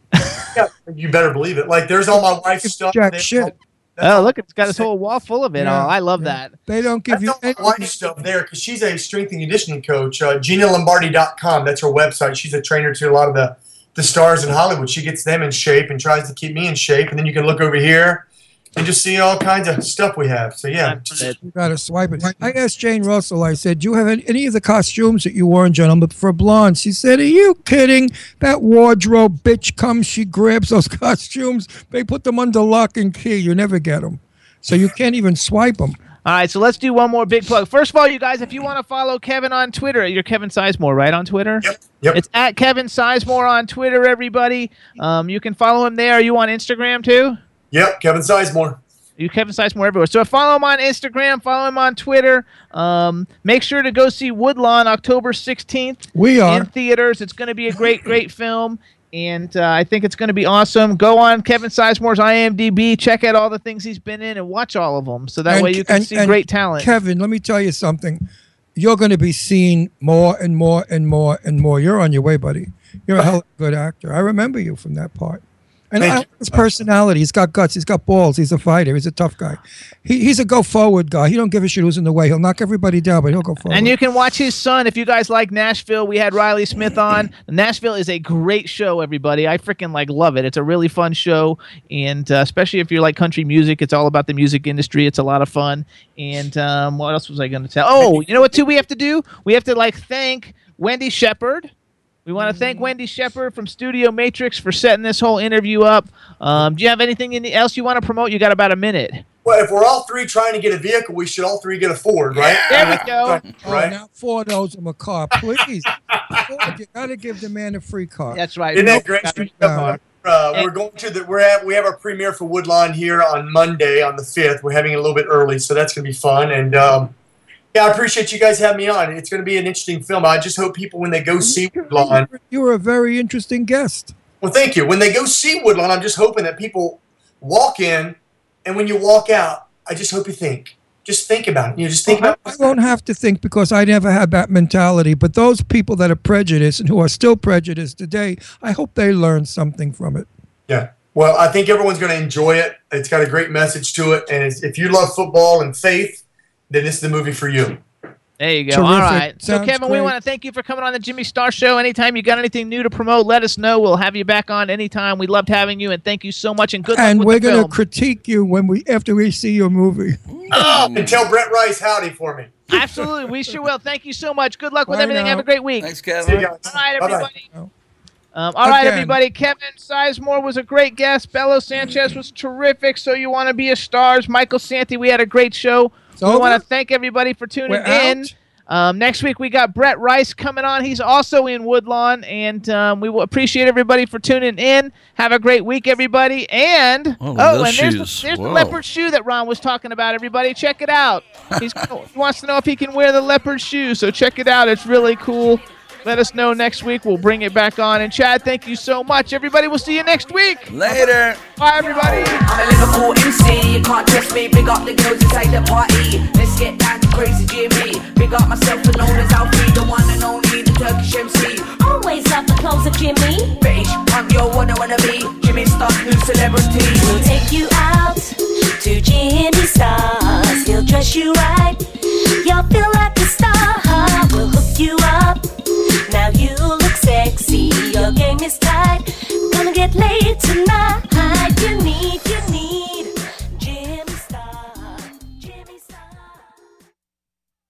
Yeah, you better believe it. Like there's all my wife's stuff. Jack shit. Oh look, it's got his whole wall full of it. Yeah, oh, I love yeah. that. They don't give that's you all my wife's stuff there because she's a strength and conditioning coach. Uh, Gina Lombardi dot com. That's her website. She's a trainer to a lot of the the stars in Hollywood. She gets them in shape and tries to keep me in shape. And then you can look over here and just see all kinds of stuff we have. So, yeah. You got to swipe it. I asked Jane Russell, I said, do you have any of the costumes that you wore in Gentlemen for Blonde? She said, are you kidding? That wardrobe bitch comes, she grabs those costumes. They put them under lock and key. You never get them. So you can't even swipe them. All right, so let's do one more big plug. First of all, you guys, if you want to follow Kevin on Twitter, you're Kevin Sizemore, right, on Twitter? Yep, yep. It's at Kevin Sizemore on Twitter, everybody. Um, you can follow him there. Are you on Instagram, too? Yep, Kevin Sizemore. You Kevin Sizemore everywhere. So follow him on Instagram. Follow him on Twitter. Um, make sure to go see Woodlawn October sixteenth. We are. In theaters. It's going to be a great, great film. And uh, I think it's going to be awesome. Go on Kevin Sizemore's I M D B. Check out all the things he's been in and watch all of them. So that and, way you can and, see and great talent. Kevin, let me tell you something. You're going to be seen more and more and more and more. You're on your way, buddy. You're a hell of a good actor. I remember you from that part. And I like his personality. He's got guts. He's got balls. He's a fighter. He's a tough guy. He, he's a go-forward guy. He don't give a shit who's in the way. He'll knock everybody down, but he'll go forward. And you can watch his son. If you guys like Nashville, we had Riley Smith on. Nashville is a great show, everybody. I freaking like love it. It's a really fun show, and uh, especially if you like country music, it's all about the music industry. It's a lot of fun. And um, what else was I going to tell? Oh, you know what, too, we have to do? We have to, like, thank Wendy Shepherd. We want to thank Wendy Shepherd from Studio Matrix for setting this whole interview up. Um, do you have anything else you want to promote? You got about a minute. Well, if we're all three trying to get a vehicle, we should all three get a Ford, right? There we go. Right. Oh, now Ford owes him a car, please. Ford, you got to give the man a free car. That's right. Isn't that great? Uh, uh, we're going to the we're at, we have our premiere for Woodlawn here on Monday on the fifth. We're having it a little bit early, so that's going to be fun. And um, yeah, I appreciate you guys having me on. It's going to be an interesting film. I just hope people, when they go see Woodlawn... You were a very interesting guest. Well, thank you. When they go see Woodlawn, I'm just hoping that people walk in, and when you walk out, I just hope you think, Just think about it. You know, just think well, about. I won't have to think because I never had that mentality. But those people that are prejudiced and who are still prejudiced today, I hope they learn something from it. Yeah. Well, I think everyone's going to enjoy it. It's got a great message to it. And it's, if you love football and faith, then this is the movie for you. There you go. Terrific. All right. So, Sounds Kevin, great. We want to thank you for coming on the Jimmy Star Show. Anytime you got anything new to promote, let us know. We'll have you back on anytime. We loved having you, and thank you so much. And good luck and with the film. And we're going to critique you when we after we see your movie. Oh, and tell Brett Rice howdy for me. Absolutely, we sure will. Thank you so much. Good luck Bye with everything. Now. Have a great week. Thanks, Kevin. All right, everybody. Bye-bye. Um, all Again. right, everybody. Kevin Sizemore was a great guest. Bello Sanchez was terrific. So you want to be a stars? Michael Santi. We had a great show. So we want to thank everybody for tuning We're in. Um, next week we got Brett Rice coming on. He's also in Woodlawn, and um, we will appreciate everybody for tuning in. Have a great week, everybody. And oh, oh and there's, the, there's the leopard shoe that Ron was talking about. Everybody, check it out. He's, he wants to know if he can wear the leopard shoe, so check it out. It's really cool. Let us know next week. We'll bring it back on. And, Chad, thank you so much. Everybody, we'll see you next week. Later. Bye, everybody. I'm a Liverpool M C. You can't trust me. Big up the girls inside the party. Let's get down to crazy Jimmy. Big up myself and known as Alfie, the one and only, the Turkish M C. Always love the clothes of Jimmy. Bitch, I'm your one I wanna be. Jimmy Star's new celebrity. We'll take you out to Jimmy Star's. He'll dress you right. You'll feel like a star. We'll hook you up. Now you look sexy, your game is tight. Gonna get laid tonight.